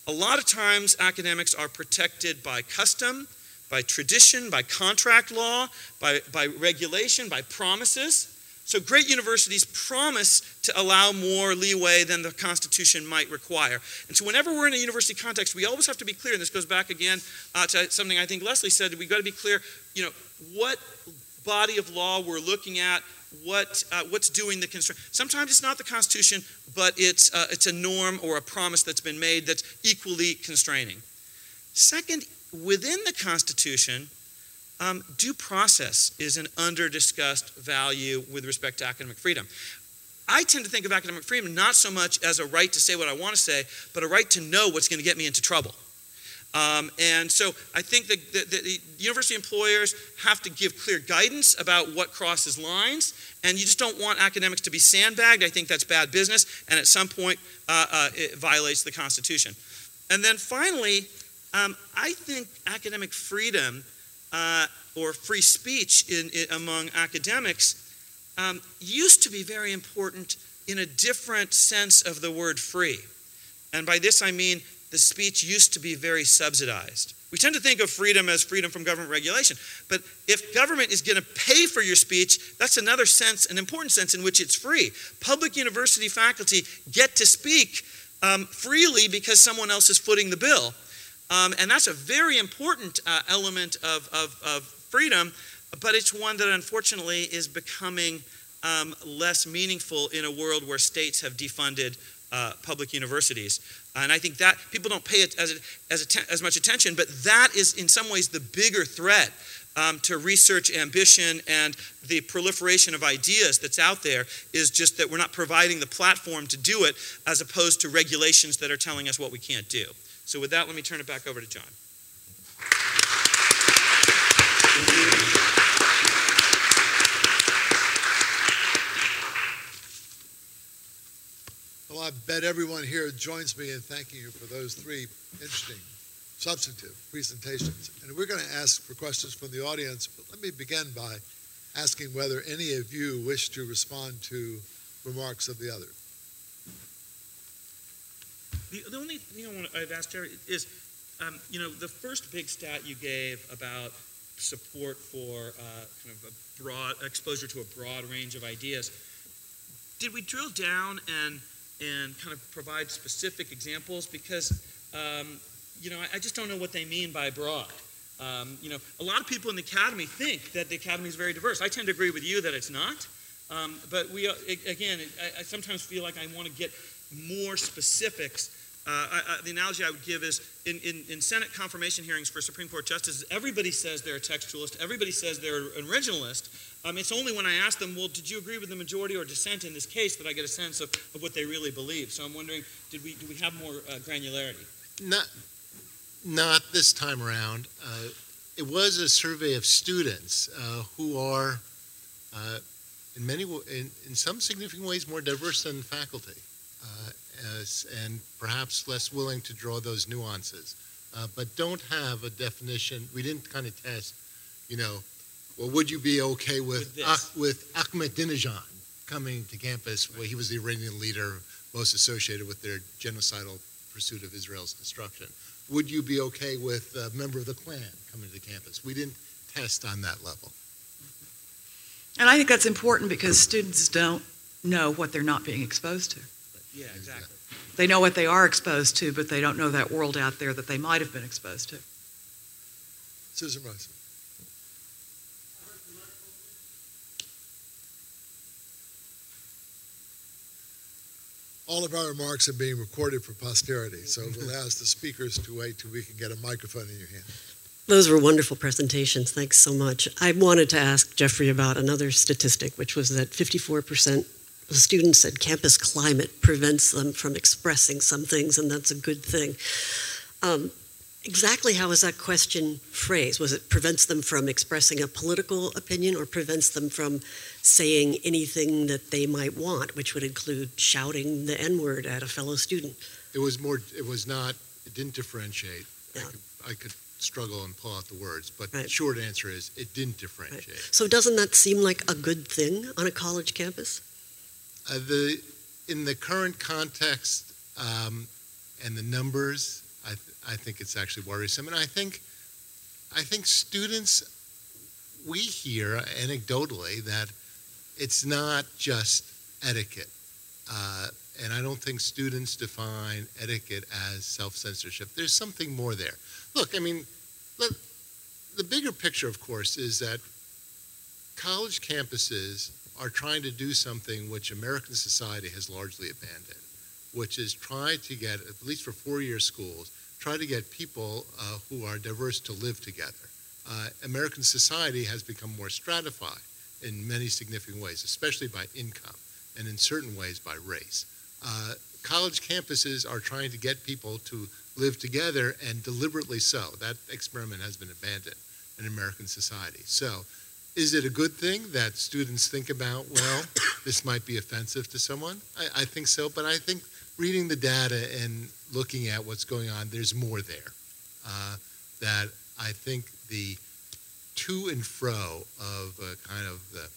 A lot of times academics are protected by custom, by tradition, by contract law, by, by regulation, by promises. So great universities promise to allow more leeway than the Constitution might require. And so whenever we're in a university context, we always have to be clear, and this goes back again uh, to something I think Leslie said, we've got to be clear, you know, what body of law we're looking at, what uh, what's doing the constraint. Sometimes it's not the Constitution, but it's uh, it's a norm or a promise that's been made that's equally constraining. Second, within the Constitution, um, due process is an under-discussed value with respect to academic freedom. I tend to think of academic freedom not so much as a right to say what I want to say, but a right to know what's going to get me into trouble. Um, and so I think that the, the university employers have to give clear guidance about what crosses lines, and you just don't want academics to be sandbagged. I think that's bad business, and at some point uh, uh, it violates the Constitution. And then finally, Um, I think academic freedom uh, or free speech in, in, among academics um, used to be very important in a different sense of the word free. And by this I mean the speech used to be very subsidized. We tend to think of freedom as freedom from government regulation. But if government is going to pay for your speech, that's another sense, an important sense in which it's free. Public university faculty get to speak um, freely because someone else is footing the bill. Um, and that's a very important uh, element of, of, of freedom, but it's one that unfortunately is becoming um, less meaningful in a world where states have defunded uh, public universities. And I think that people don't pay it as, as, as much attention, but that is in some ways the bigger threat um, to research ambition and the proliferation of ideas that's out there is just that we're not providing the platform to do it as opposed to regulations that are telling us what we can't do. So with that, let me turn it back over to John. Well, I bet everyone here joins me in thanking you for those three interesting, substantive presentations. And we're going to ask for questions from the audience, but let me begin by asking whether any of you wish to respond to remarks of the other. The, the only thing I want to, I've asked Terry is, um, you know, the first big stat you gave about support for uh, kind of a broad exposure to a broad range of ideas. Did we drill down and and kind of provide specific examples? Because um, you know, I, I just don't know what they mean by broad. Um, you know, a lot of people in the academy think that the academy is very diverse. I tend to agree with you that it's not. Um, but we it, again, it, I, I sometimes feel like I want to get more specifics. Uh, I, I, the analogy I would give is in, in, in Senate confirmation hearings for Supreme Court justices, everybody says they're a textualist, everybody says they're an originalist. Um, it's only when I ask them, well, did you agree with the majority or dissent in this case, that I get a sense of, of what they really believe. So I'm wondering, did we, do we have more uh, granularity? Not, not this time around. Uh, it was a survey of students uh, who are, uh, in, many, in, in some significant ways, more diverse than faculty. Uh, As, and perhaps less willing to draw those nuances, uh, but don't have a definition. We didn't kind of test, you know, well, would you be okay with, with, uh, with Ahmadinejad coming to campus? Right. Well, he was the Iranian leader most associated with their genocidal pursuit of Israel's destruction. Would you be okay with a member of the Klan coming to campus? We didn't test on that level. And I think that's important because students don't know what they're not being exposed to. Yeah, exactly. They know what they are exposed to, but they don't know that world out there that they might have been exposed to. Susan Rice. All of our remarks are being recorded for posterity, so we'll ask the speakers to wait till we can get a microphone in your hand. Those were wonderful presentations. Thanks so much. I wanted to ask Jeffrey about another statistic, which was that fifty-four percent students said campus climate prevents them from expressing some things, and that's a good thing. Um, exactly how is that question phrased? Was it prevents them from expressing a political opinion or prevents them from saying anything that they might want, which would include shouting the N-word at a fellow student? It was more, it was not, it didn't differentiate. Yeah. I could, I could struggle and pull out the words, but right. The short answer is it didn't differentiate. Right. So doesn't that seem like a good thing on a college campus? Uh, the, in the current context um, and the numbers, I, th I think it's actually worrisome. And I think, I think students, we hear anecdotally that it's not just etiquette. Uh, and I don't think students define etiquette as self-censorship. There's something more there. Look, I mean, look, the bigger picture, of course, is that college campuses are trying to do something which American society has largely abandoned, which is try to get, at least for four-year schools, try to get people uh, who are diverse to live together. Uh, American society has become more stratified in many significant ways, especially by income and in certain ways by race. Uh, college campuses are trying to get people to live together, and deliberately so. That experiment has been abandoned in American society. So, is it a good thing that students think about, well, this might be offensive to someone? I, I think so, but I think reading the data and looking at what's going on, there's more there. Uh, that I think the to and fro of uh, kind of the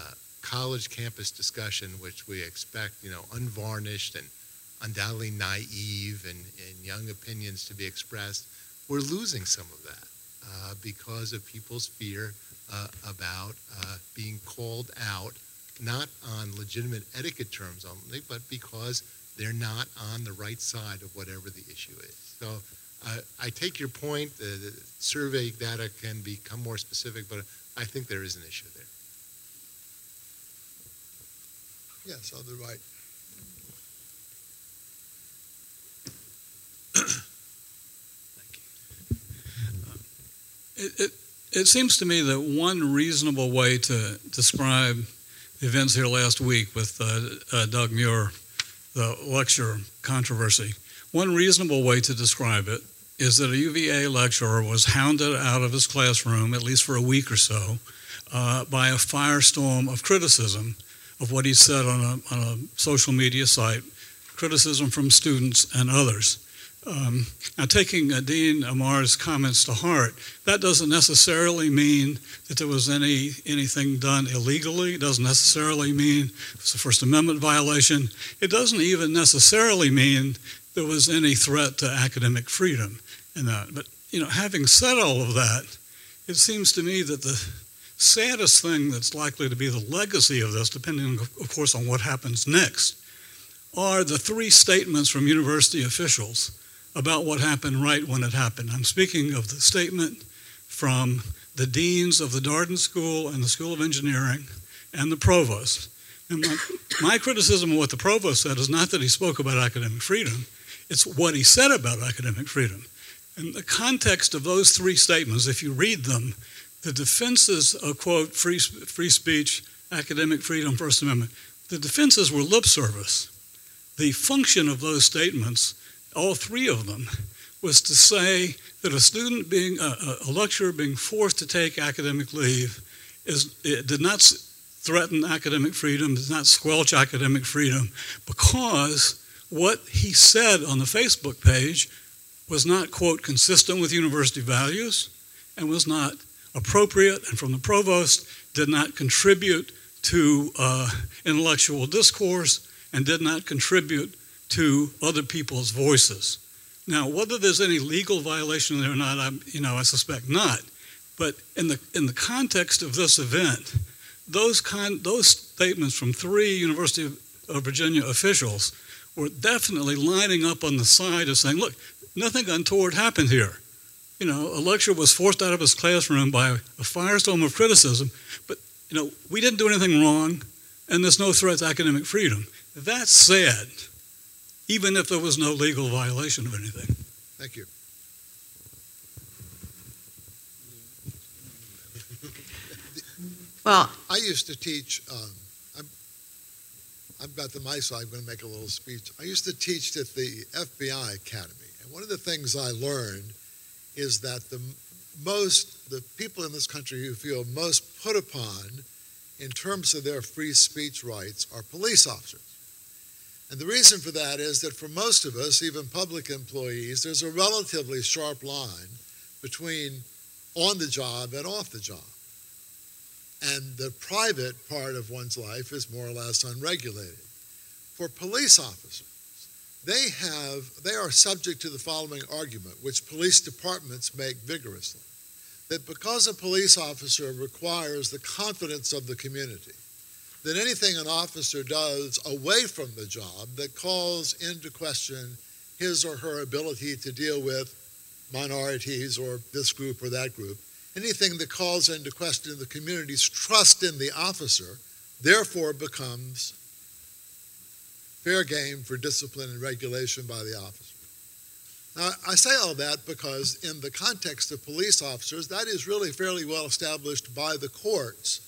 uh, college campus discussion, which we expect, you know, unvarnished and undoubtedly naive and, and young opinions to be expressed, we're losing some of that uh, because of people's fear Uh, about uh, being called out, not on legitimate etiquette terms only, but because they're not on the right side of whatever the issue is. So uh, I take your point. The, the survey data can become more specific, but I think there is an issue there. Yes, on the right. Thank you. Uh, it, it, It seems to me that one reasonable way to describe the events here last week with uh, uh, Doug Muir, the lecture controversy, one reasonable way to describe it is that a U V A lecturer was hounded out of his classroom, at least for a week or so, uh, by a firestorm of criticism of what he said on a, on a social media site, criticism from students and others. Um, now, taking uh, Dean Amar's comments to heart, that doesn't necessarily mean that there was any anything done illegally. It doesn't necessarily mean it's a First Amendment violation. It doesn't even necessarily mean there was any threat to academic freedom in that. But, you know, having said all of that, it seems to me that the saddest thing that's likely to be the legacy of this, depending, of course, on what happens next, are the three statements from university officials about what happened right when it happened. I'm speaking of the statement from the deans of the Darden School and the School of Engineering and the provost. And my, my criticism of what the provost said is not that he spoke about academic freedom, it's what he said about academic freedom. In the context of those three statements, if you read them, the defenses of, quote, free, free speech, academic freedom, First Amendment, the defenses were lip service. The function of those statements, all three of them, was to say that a student being, a, a lecturer being forced to take academic leave is, it did not threaten academic freedom, did not squelch academic freedom, because what he said on the Facebook page was not, quote, consistent with university values and was not appropriate, and from the provost, did not contribute to uh, intellectual discourse and did not contribute to other people's voices. Now, whether there's any legal violation there or not, I'm, you know, I suspect not. But in the in the context of this event, those con those statements from three University of, of Virginia officials were definitely lining up on the side of saying, "Look, nothing untoward happened here. You know, a lecturer was forced out of his classroom by a firestorm of criticism, but you know, we didn't do anything wrong, and there's no threat to academic freedom." That said, even if there was no legal violation of anything. Thank you. Well, I used to teach, um, I'm, I've got the mic, so I'm going to make a little speech. I used to teach at the F B I Academy, and one of the things I learned is that the most, the people in this country who feel most put upon in terms of their free speech rights are police officers. And the reason for that is that for most of us, even public employees, there's a relatively sharp line between on the job and off the job. And the private part of one's life is more or less unregulated. For police officers, they have, they are subject to the following argument, which police departments make vigorously, that because a police officer requires the confidence of the community, that anything an officer does away from the job that calls into question his or her ability to deal with minorities or this group or that group, anything that calls into question the community's trust in the officer, therefore becomes fair game for discipline and regulation by the officer. Now, I say all that because in the context of police officers, that is really fairly well established by the courts,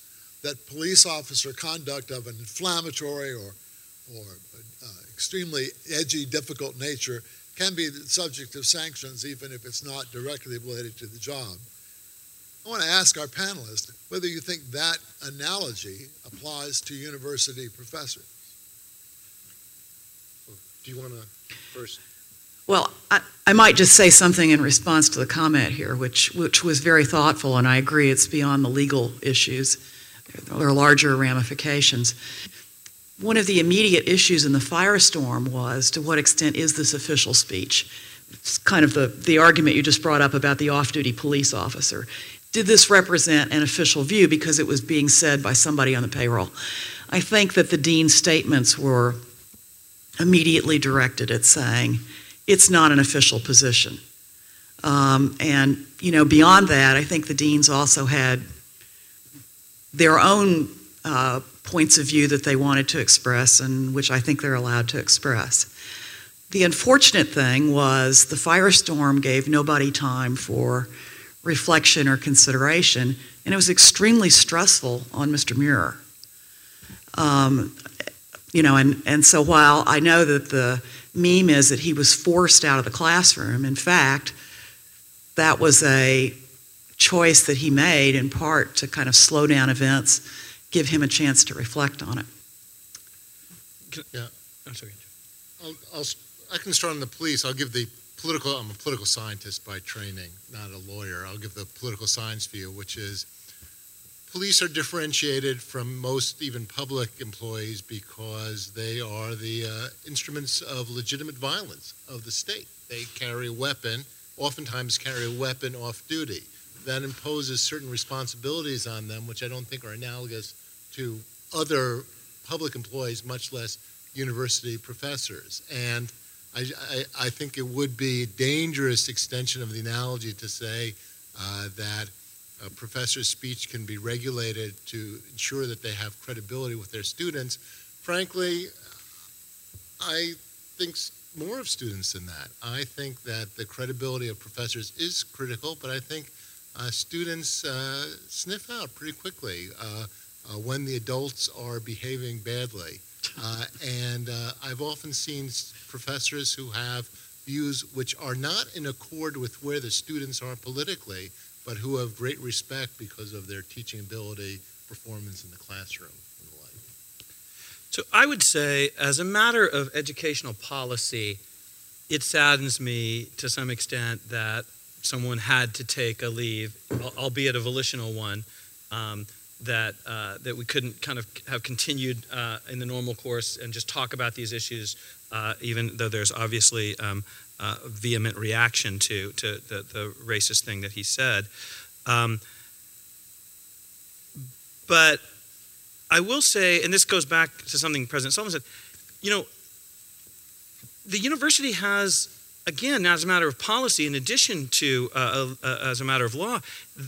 that police officer conduct of an inflammatory or, or uh, extremely edgy, difficult nature can be the subject of sanctions even if it's not directly related to the job. I want to ask our panelists whether you think that analogy applies to university professors. Do you want to first? Well, I, I might just say something in response to the comment here, which, which was very thoughtful, and I agree it's beyond the legal issues. There are larger ramifications. One of the immediate issues in the firestorm was, to what extent is this official speech? It's kind of the, the argument you just brought up about the off-duty police officer. Did this represent an official view because it was being said by somebody on the payroll? I think that the dean's statements were immediately directed at saying, it's not an official position. Um, and, you know, beyond that, I think the deans also had their own uh, points of view that they wanted to express, and which I think they're allowed to express. The unfortunate thing was the firestorm gave nobody time for reflection or consideration, and it was extremely stressful on Mister Muir. Um, You know, and, and so while I know that the meme is that he was forced out of the classroom, in fact, that was a choice that he made in part to kind of slow down events, give him a chance to reflect on it. Can, yeah, I'm sorry. I'll, I'll, I can start on the police. I'll give the political, I'm a political scientist by training, not a lawyer. I'll give the political science view, which is police are differentiated from most even public employees because they are the uh, instruments of legitimate violence of the state. They carry a weapon, oftentimes carry a weapon off duty. That imposes certain responsibilities on them, which I don't think are analogous to other public employees, much less university professors. And I, I, I think it would be a dangerous extension of the analogy to say uh, that a professor's speech can be regulated to ensure that they have credibility with their students. Frankly, I think more of students than that. I think that the credibility of professors is critical, but I think Uh, students uh, sniff out pretty quickly uh, uh, when the adults are behaving badly. Uh, and uh, I've often seen professors who have views which are not in accord with where the students are politically, but who have great respect because of their teaching ability, performance in the classroom, and the like. So I would say, as a matter of educational policy, it saddens me to some extent that someone had to take a leave, albeit a volitional one, um, that uh, that we couldn't kind of have continued uh, in the normal course and just talk about these issues, uh, even though there's obviously um, uh, vehement reaction to to the, the racist thing that he said. Um, but I will say, and this goes back to something President Sullivan said, you know, the university has, again, as a matter of policy, in addition to uh, uh, as a matter of law,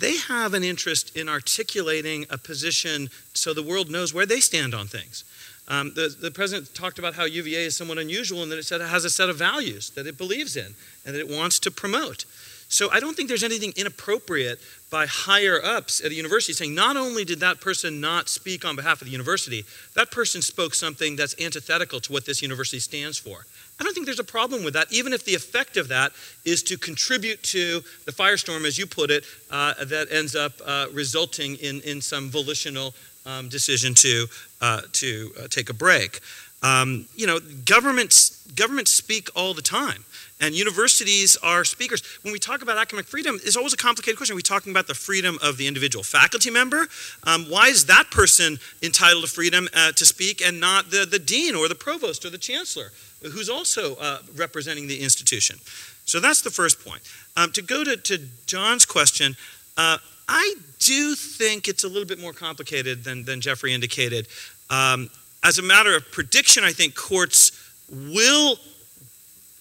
they have an interest in articulating a position so the world knows where they stand on things. Um, the, the president talked about how U V A is somewhat unusual and that it said it has a set of values that it believes in and that it wants to promote. So I don't think there's anything inappropriate by higher ups at a university saying not only did that person not speak on behalf of the university, that person spoke something that's antithetical to what this university stands for. I don't think there's a problem with that, even if the effect of that is to contribute to the firestorm, as you put it, uh, that ends up uh, resulting in, in some volitional um, decision to, uh, to uh, take a break. Um, you know, governments, governments speak all the time, and universities are speakers. When we talk about academic freedom, it's always a complicated question. Are we talking about the freedom of the individual faculty member? Um, why is that person entitled to freedom uh, to speak and not the, the dean or the provost or the chancellor, who's also uh, representing the institution? So that's the first point. Um, to go to, to John's question, uh, I do think it's a little bit more complicated than, than Jeffrey indicated. Um, As a matter of prediction, I think courts will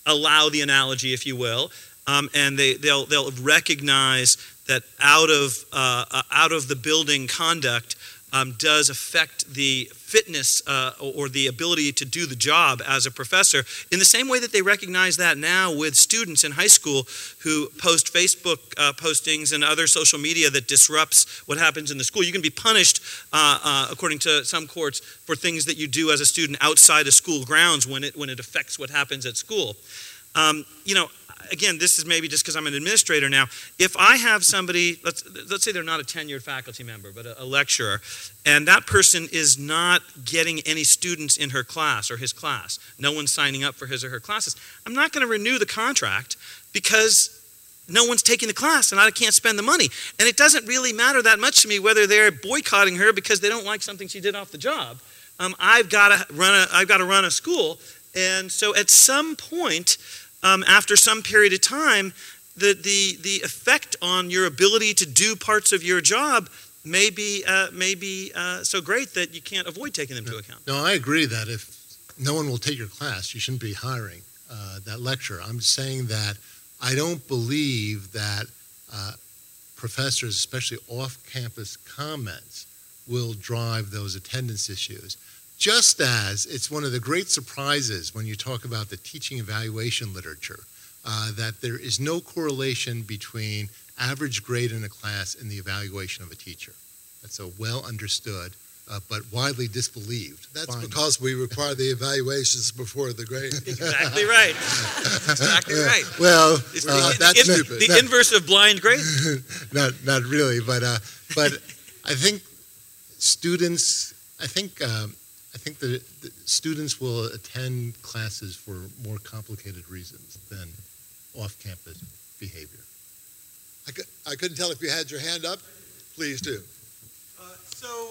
allow the analogy, if you will, um, and they, they'll, they'll recognize that out of, uh, out of the building conduct um, does affect the fitness uh, or the ability to do the job as a professor, in the same way that they recognize that now with students in high school who post Facebook uh, postings and other social media that disrupts what happens in the school. You can be punished, uh, uh, according to some courts, for things that you do as a student outside of school grounds when it, when it affects what happens at school. Um, you know, again, this is maybe just because I'm an administrator now. If I have somebody, let's, let's say they're not a tenured faculty member, but a, a lecturer, and that person is not getting any students in her class or his class, no one's signing up for his or her classes, I'm not going to renew the contract because no one's taking the class and I can't spend the money. And it doesn't really matter that much to me whether they're boycotting her because they don't like something she did off the job. Um, I've got to run a, I've got to run a school. And so at some point, Um, after some period of time, the, the, the effect on your ability to do parts of your job may be, uh, may be uh, so great that you can't avoid taking them no, to account. No, I agree that if no one will take your class, you shouldn't be hiring uh, that lecturer. I'm saying that I don't believe that uh, professors, especially off-campus comments, will drive those attendance issues. Just as it's one of the great surprises when you talk about the teaching evaluation literature, uh, that there is no correlation between average grade in a class and the evaluation of a teacher. That's a well understood, uh, but widely disbelieved. That's finding. Because we require the evaluations before the grade. Exactly right. Exactly right. Uh, well, it's uh, the, that's the, stupid. The no. inverse of blind grade. not, not really, but uh, but I think students, I think. Um, I think that students will attend classes for more complicated reasons than off-campus behavior. I, could, I couldn't tell if you had your hand up. Please do. Uh, so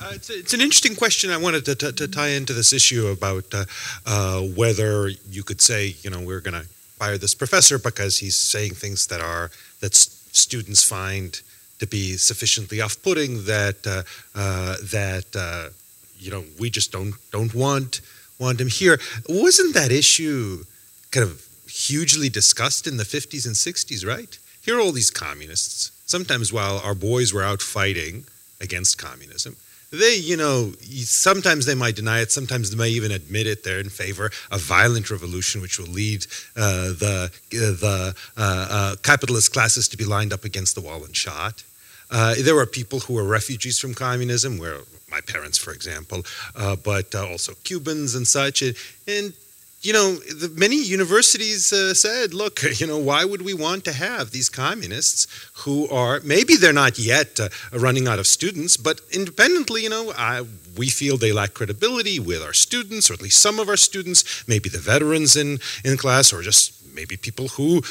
uh, uh, it's, a, it's an interesting question. I wanted to, to, to tie into this issue about uh, uh, whether you could say, you know, we're going to fire this professor because he's saying things that are that s- students find to be sufficiently off-putting that uh, uh, that uh, you know we just don't don't want want him here. Wasn't that issue kind of hugely discussed in the fifties and sixties, right? Here are all these communists. Sometimes while our boys were out fighting against communism, they, you know, sometimes they might deny it, sometimes they may even admit it, they're in favor of violent revolution, which will lead uh, the, uh, the uh, uh, capitalist classes to be lined up against the wall and shot. Uh, there were people who were refugees from communism, where my parents, for example, uh, but uh, also Cubans and such, and, and you know, the, many universities uh, said, look, you know, why would we want to have these communists who are, maybe they're not yet uh, running out of students, but independently, you know, I, we feel they lack credibility with our students, or at least some of our students, maybe the veterans in, in class, or just maybe people who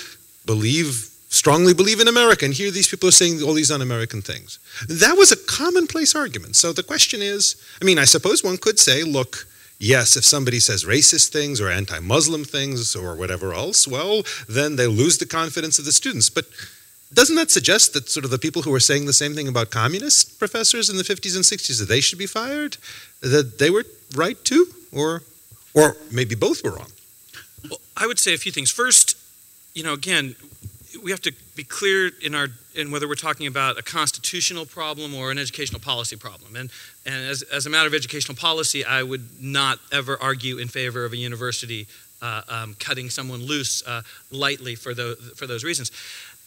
believe, strongly believe in America. And here these people are saying all these un-American things. That was a commonplace argument. So the question is, I mean, I suppose one could say, look, yes, if somebody says racist things or anti-Muslim things or whatever else, well, then they lose the confidence of the students. But doesn't that suggest that sort of the people who were saying the same thing about communist professors in the fifties and sixties, that they should be fired, that they were right too? Or, or maybe both were wrong? Well, I would say a few things. First, you know, again, we have to be clear in our in whether we're talking about a constitutional problem or an educational policy problem. And and as, as a matter of educational policy, I would not ever argue in favor of a university uh, um, cutting someone loose uh, lightly for those for those reasons.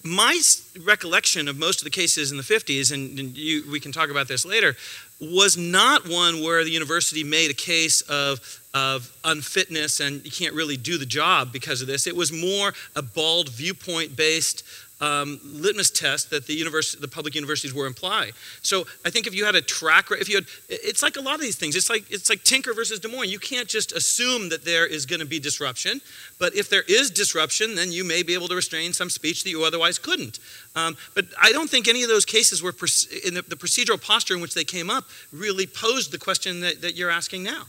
My recollection of most of the cases in the fifties, and, and you, we can talk about this later, was not one where the university made a case of of unfitness and you can't really do the job because of this. It was more a bald viewpoint-based um, litmus test that the university, the public universities were implying. So I think if you had a track, if you had, it's like a lot of these things. It's like it's like Tinker versus Des Moines. You can't just assume that there is going to be disruption, but if there is disruption, then you may be able to restrain some speech that you otherwise couldn't. Um, but I don't think any of those cases were pers- in the, the procedural posture in which they came up really posed the question that, that you're asking now.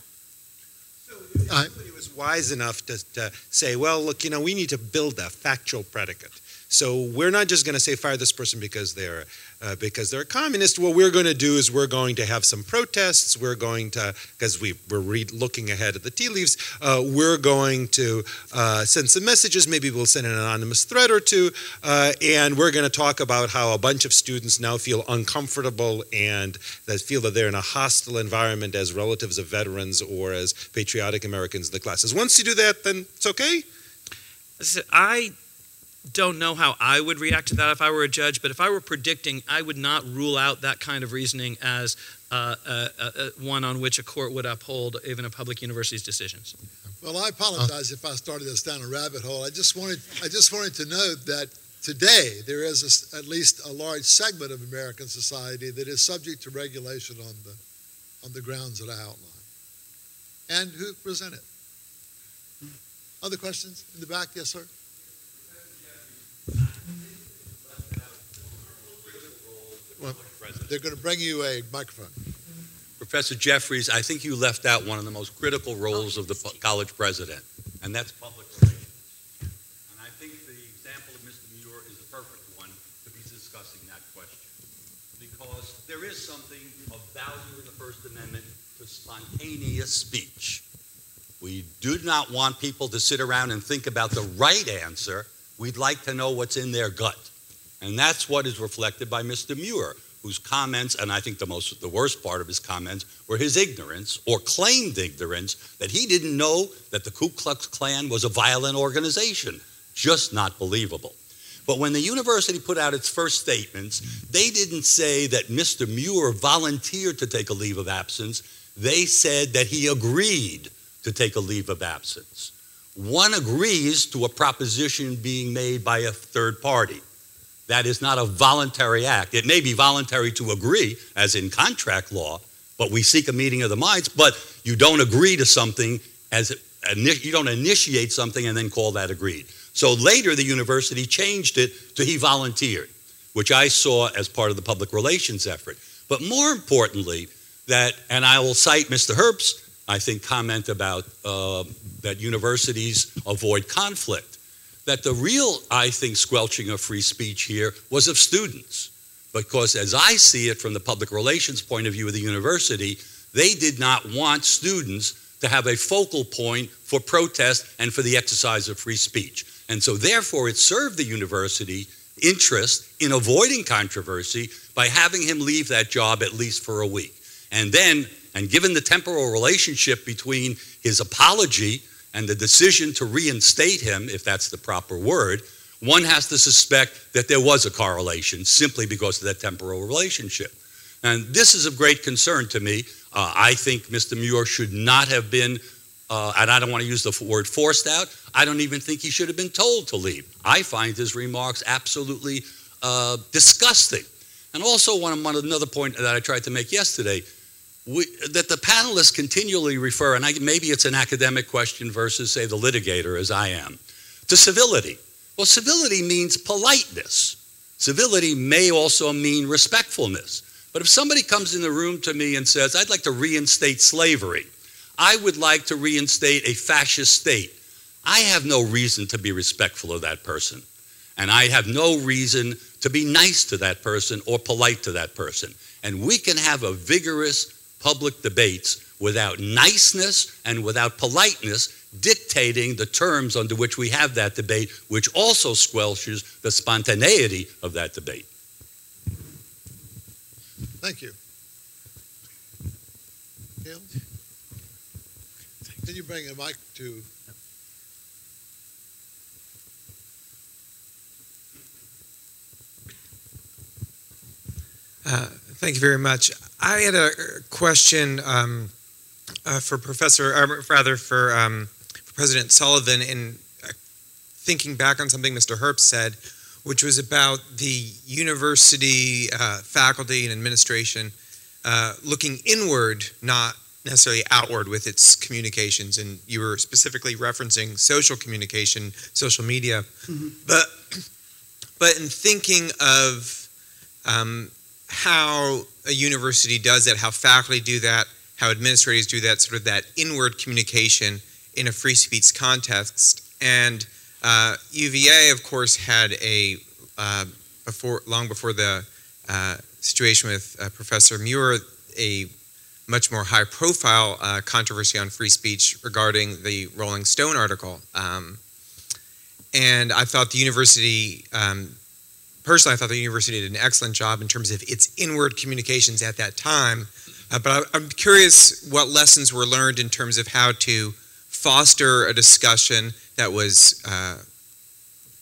Uh, he was wise enough to, to say, well, look, you know, we need to build a factual predicate. So we're not just going to say fire this person because they're uh, because they're a communist. What we're going to do is we're going to have some protests. We're going to, because we we're re- looking ahead at the tea leaves. Uh, we're going to uh, send some messages. Maybe we'll send an anonymous thread or two, uh, and we're going to talk about how a bunch of students now feel uncomfortable and that feel that they're in a hostile environment as relatives of veterans or as patriotic Americans in the classes. Once you do that, then it's okay. I. don't know how I would react to that if I were a judge, but if I were predicting, I would not rule out that kind of reasoning as uh, uh, uh, one on which a court would uphold even a public university's decisions. Well, I apologize uh, if I started us down a rabbit hole. I just wanted I just wanted to note that today there is a, at least a large segment of American society that is subject to regulation on the on the grounds that I outlined, and who present it. Other questions in the back? Yes, sir. Well, they're going to bring you a microphone. Professor Jeffries, I think you left out one of the most critical roles of the po- college president, and that's public relations. And I think the example of Mister Muir is the perfect one to be discussing that question, because there is something of value in the First Amendment to spontaneous speech. We do not want people to sit around and think about the right answer. We'd like to know what's in their gut. And that's what is reflected by Mister Muir, whose comments, and I think the most, the worst part of his comments, were his ignorance, or claimed ignorance, that he didn't know that the Ku Klux Klan was a violent organization. Just not believable. But when the university put out its first statements, they didn't say that Mister Muir volunteered to take a leave of absence. They said that he agreed to take a leave of absence. One agrees to a proposition being made by a third party. That is not a voluntary act. It may be voluntary to agree, as in contract law, but we seek a meeting of the minds, but you don't agree to something, as you don't initiate something and then call that agreed. So later the university changed it to he volunteered, which I saw as part of the public relations effort. But more importantly, that, and I will cite Mister Herbst's, I think, comment about uh, that universities avoid conflict, that the real, I think, squelching of free speech here was of students. Because as I see it from the public relations point of view of the university, they did not want students to have a focal point for protest and for the exercise of free speech. And so therefore it served the university interest in avoiding controversy by having him leave that job at least for a week. And then, and given the temporal relationship between his apology and the decision to reinstate him, if that's the proper word, one has to suspect that there was a correlation simply because of that temporal relationship. And this is of great concern to me. Uh, I think Mister Muir should not have been, uh, and I don't want to use the word forced out, I don't even think he should have been told to leave. I find his remarks absolutely uh, disgusting. And also one, one another point that I tried to make yesterday, we, that the panelists continually refer, and I, maybe it's an academic question versus, say, the litigator, as I am, to civility. Well, civility means politeness. Civility may also mean respectfulness. But if somebody comes in the room to me and says, I'd like to reinstate slavery, I would like to reinstate a fascist state, I have no reason to be respectful of that person. And I have no reason to be nice to that person or polite to that person. And we can have a vigorous public debates without niceness and without politeness dictating the terms under which we have that debate, which also squelches the spontaneity of that debate. Thank you. Dale? Can you bring a mic to... Uh, thank you very much. I had a question um, uh, for Professor, or rather for... Um, President Sullivan, in thinking back on something Mister Herbst said, which was about the university uh, faculty and administration uh, looking inward, not necessarily outward with its communications. And you were specifically referencing social communication, social media. Mm-hmm. But, but in thinking of um, how a university does that, how faculty do that, how administrators do that, sort of that inward communication in a free speech context. And uh, U V A, of course, had a, uh, before, long before the uh, situation with uh, Professor Muir, a much more high profile uh, controversy on free speech regarding the Rolling Stone article. Um, and I thought the university, um, personally, I thought the university did an excellent job in terms of its inward communications at that time. Uh, but I, I'm curious what lessons were learned in terms of how to foster a discussion that was uh,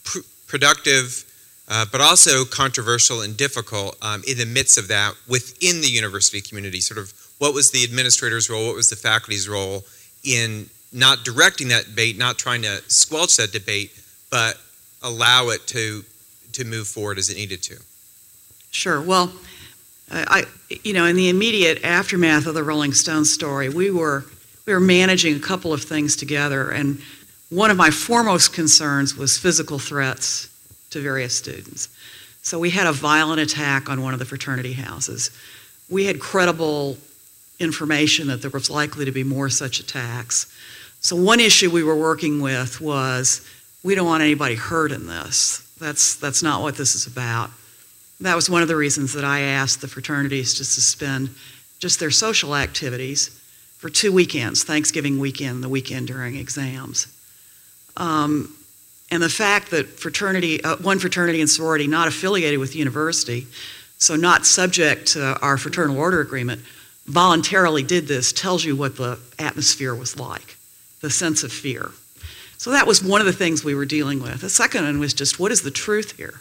pr productive, uh, but also controversial and difficult um, in the midst of that within the university community. Sort of what was the administrator's role, what was the faculty's role in not directing that debate, not trying to squelch that debate, but allow it to, to move forward as it needed to? Sure. Well, I, you know, in the immediate aftermath of the Rolling Stone story, we were... We were managing a couple of things together, and one of my foremost concerns was physical threats to various students. So we had a violent attack on one of the fraternity houses. We had credible information that there was likely to be more such attacks. So one issue we were working with was, we don't want anybody hurt in this. That's, that's not what this is about. That was one of the reasons that I asked the fraternities to suspend just their social activities for two weekends, Thanksgiving weekend, the weekend during exams. Um, and the fact that fraternity, uh, one fraternity and sorority not affiliated with the university, so not subject to our fraternal order agreement, voluntarily did this tells you what the atmosphere was like, the sense of fear. So that was one of the things we were dealing with. The second one was just, what is the truth here?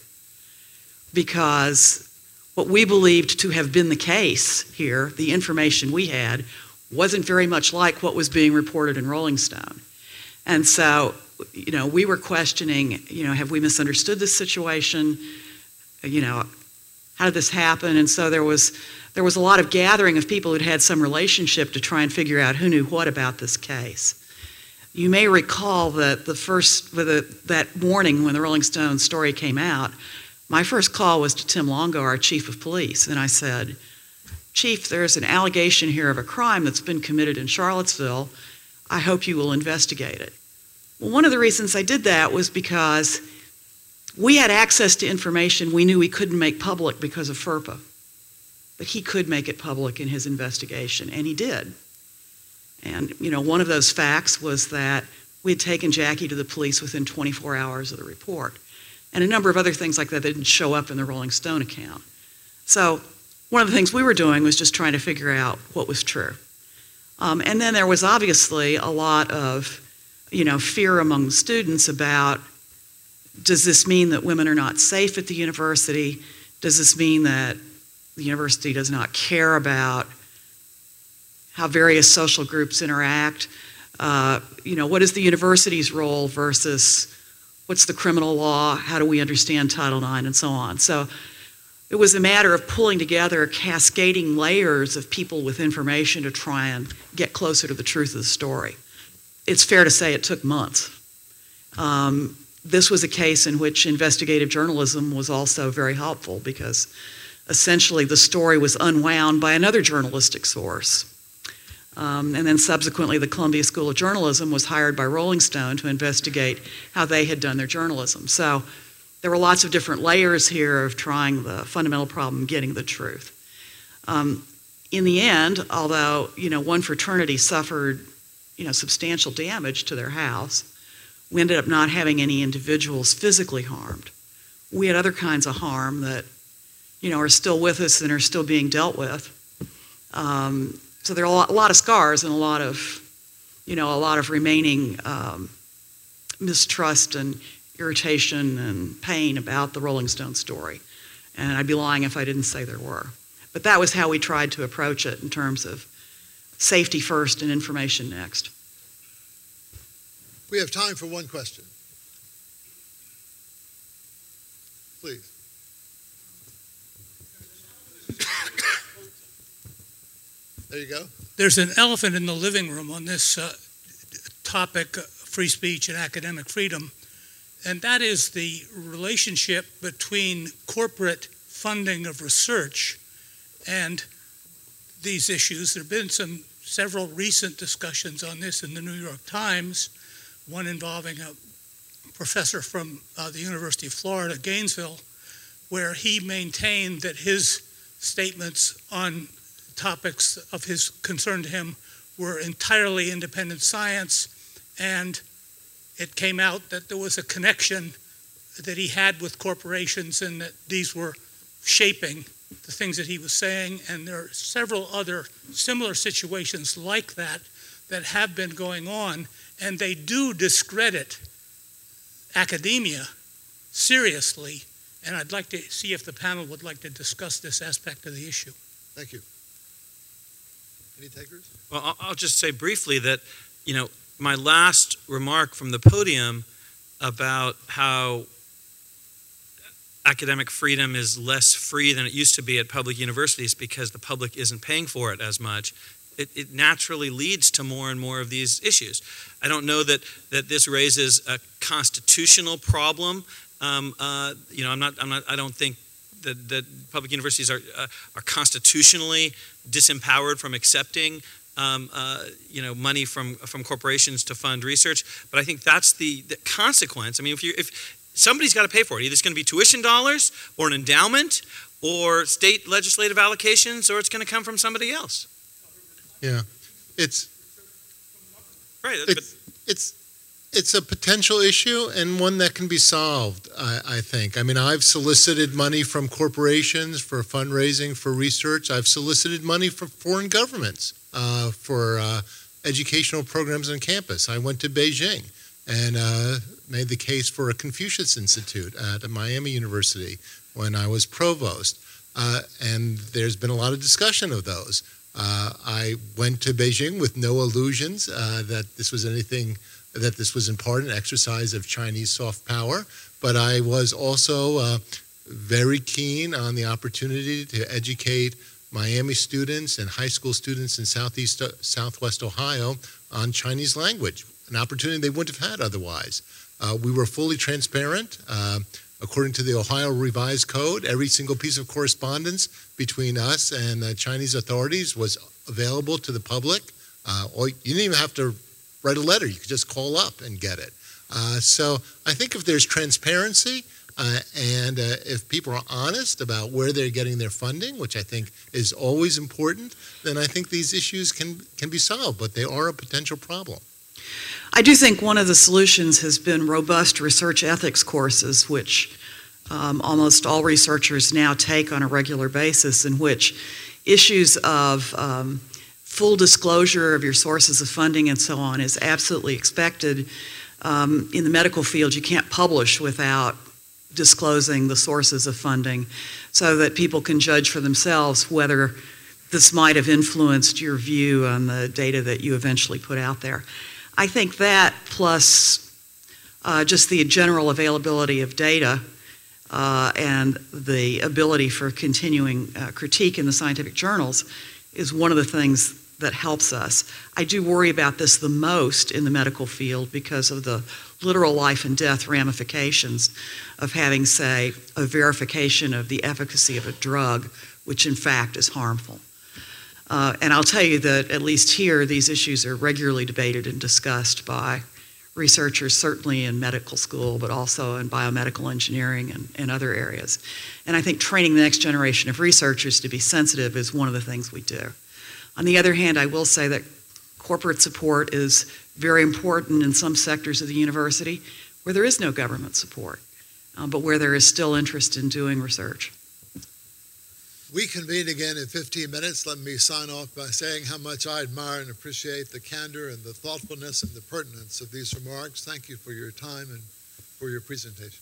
Because what we believed to have been the case here, the information we had, wasn't very much like what was being reported in Rolling Stone. And so, you know, we were questioning, you know, have we misunderstood this situation? You know, how did this happen? And so there was, there was a lot of gathering of people who'd had some relationship to try and figure out who knew what about this case. You may recall that the first, with a, that morning when the Rolling Stone story came out, my first call was to Tim Longo, our chief of police, and I said, "Chief, there's an allegation here of a crime that's been committed in Charlottesville. I hope you will investigate it." Well, one of the reasons I did that was because we had access to information we knew we couldn't make public because of FERPA. But he could make it public in his investigation, and he did. And, you know, one of those facts was that we had taken Jackie to the police within twenty-four hours of the report. And a number of other things like that didn't show up in the Rolling Stone account. So one of the things we were doing was just trying to figure out what was true. Um, and then there was obviously a lot of, you know, fear among the students about, does this mean that women are not safe at the university? Does this mean that the university does not care about how various social groups interact? Uh, you know, what is the university's role versus what's the criminal law? How do we understand Title nine and so on? So it was a matter of pulling together cascading layers of people with information to try and get closer to the truth of the story. It's fair to say it took months. Um, this was a case in which investigative journalism was also very helpful because essentially the story was unwound by another journalistic source. Um, and then subsequently, the Columbia School of Journalism was hired by Rolling Stone to investigate how they had done their journalism. So there were lots of different layers here of trying the fundamental problem, getting the truth. Um, in the end, although, you know, one fraternity suffered, you know, substantial damage to their house, we ended up not having any individuals physically harmed. We had other kinds of harm that, you know, are still with us and are still being dealt with. Um, So there are a lot of scars and a lot of, you know, a lot of remaining um, mistrust and irritation and pain about the Rolling Stone story. And I'd be lying if I didn't say there were. But that was how we tried to approach it in terms of safety first and information next. We have time for one question. Please. There you go. There's an elephant in the living room on this uh, topic, uh, free speech and academic freedom, and that is the relationship between corporate funding of research and these issues. There have been some several recent discussions on this in the New York Times, one involving a professor from uh, the University of Florida, Gainesville, where he maintained that his statements on topics of his concern to him were entirely independent science, and it came out that there was a connection that he had with corporations and that these were shaping the things that he was saying. And there are several other similar situations like that that have been going on, and they do discredit academia seriously, and I'd like to see if the panel would like to discuss this aspect of the issue. Thank you. Any takers? Well, I'll just say briefly that, you know, my last remark from the podium about how academic freedom is less free than it used to be at public universities because the public isn't paying for it as much, it, it naturally leads to more and more of these issues. I don't know that, that this raises a constitutional problem. Um, uh, you know, I'm not, I'm not, I don't think that, that public universities are, uh, are constitutionally disempowered from accepting, um, uh, you know, money from from corporations to fund research. But I think that's the, the consequence. I mean, if you if somebody's got to pay for it, either it's going to be tuition dollars or an endowment or state legislative allocations, or it's going to come from somebody else. Yeah, it's right. It's it's it's a potential issue and one that can be solved, I, I think. I mean, I've solicited money from corporations for fundraising, for research. I've solicited money from foreign governments uh, for uh, educational programs on campus. I went to Beijing and uh, made the case for a Confucius Institute at Miami University when I was provost. Uh, and there's been a lot of discussion of those. Uh, I went to Beijing with no illusions uh, that this was anything... that this was in part an exercise of Chinese soft power, but I was also uh, very keen on the opportunity to educate Miami students and high school students in southeast, Southwest Ohio on Chinese language. an opportunity they wouldn't have had otherwise. Uh, we were fully transparent. Uh, according to the Ohio Revised Code, every single piece of correspondence between us and uh, Chinese authorities was available to the public. Uh, or you didn't even have to write a letter. You could just call up and get it. Uh, so I think if there's transparency uh, and uh, if people are honest about where they're getting their funding, which I think is always important, then I think these issues can, can be solved, but they are a potential problem. I do think one of the solutions has been robust research ethics courses, which um, almost all researchers now take on a regular basis, in which issues of um, full disclosure of your sources of funding and so on is absolutely expected. Um, in the medical field, you can't publish without disclosing the sources of funding so that people can judge for themselves whether this might have influenced your view on the data that you eventually put out there. I think that, plus uh, just the general availability of data uh, and the ability for continuing uh, critique in the scientific journals, is one of the things that helps us. I do worry about this the most in the medical field because of the literal life and death ramifications of having, say, a verification of the efficacy of a drug, which in fact is harmful. Uh, and I'll tell you that at least here, these issues are regularly debated and discussed by researchers, certainly in medical school, but also in biomedical engineering and, and other areas. And I think training the next generation of researchers to be sensitive is one of the things we do. On the other hand, I will say that corporate support is very important in some sectors of the university where there is no government support, uh, but where there is still interest in doing research. We convene again in fifteen minutes. Let me sign off by saying how much I admire and appreciate the candor and the thoughtfulness and the pertinence of these remarks. Thank you for your time and for your presentation.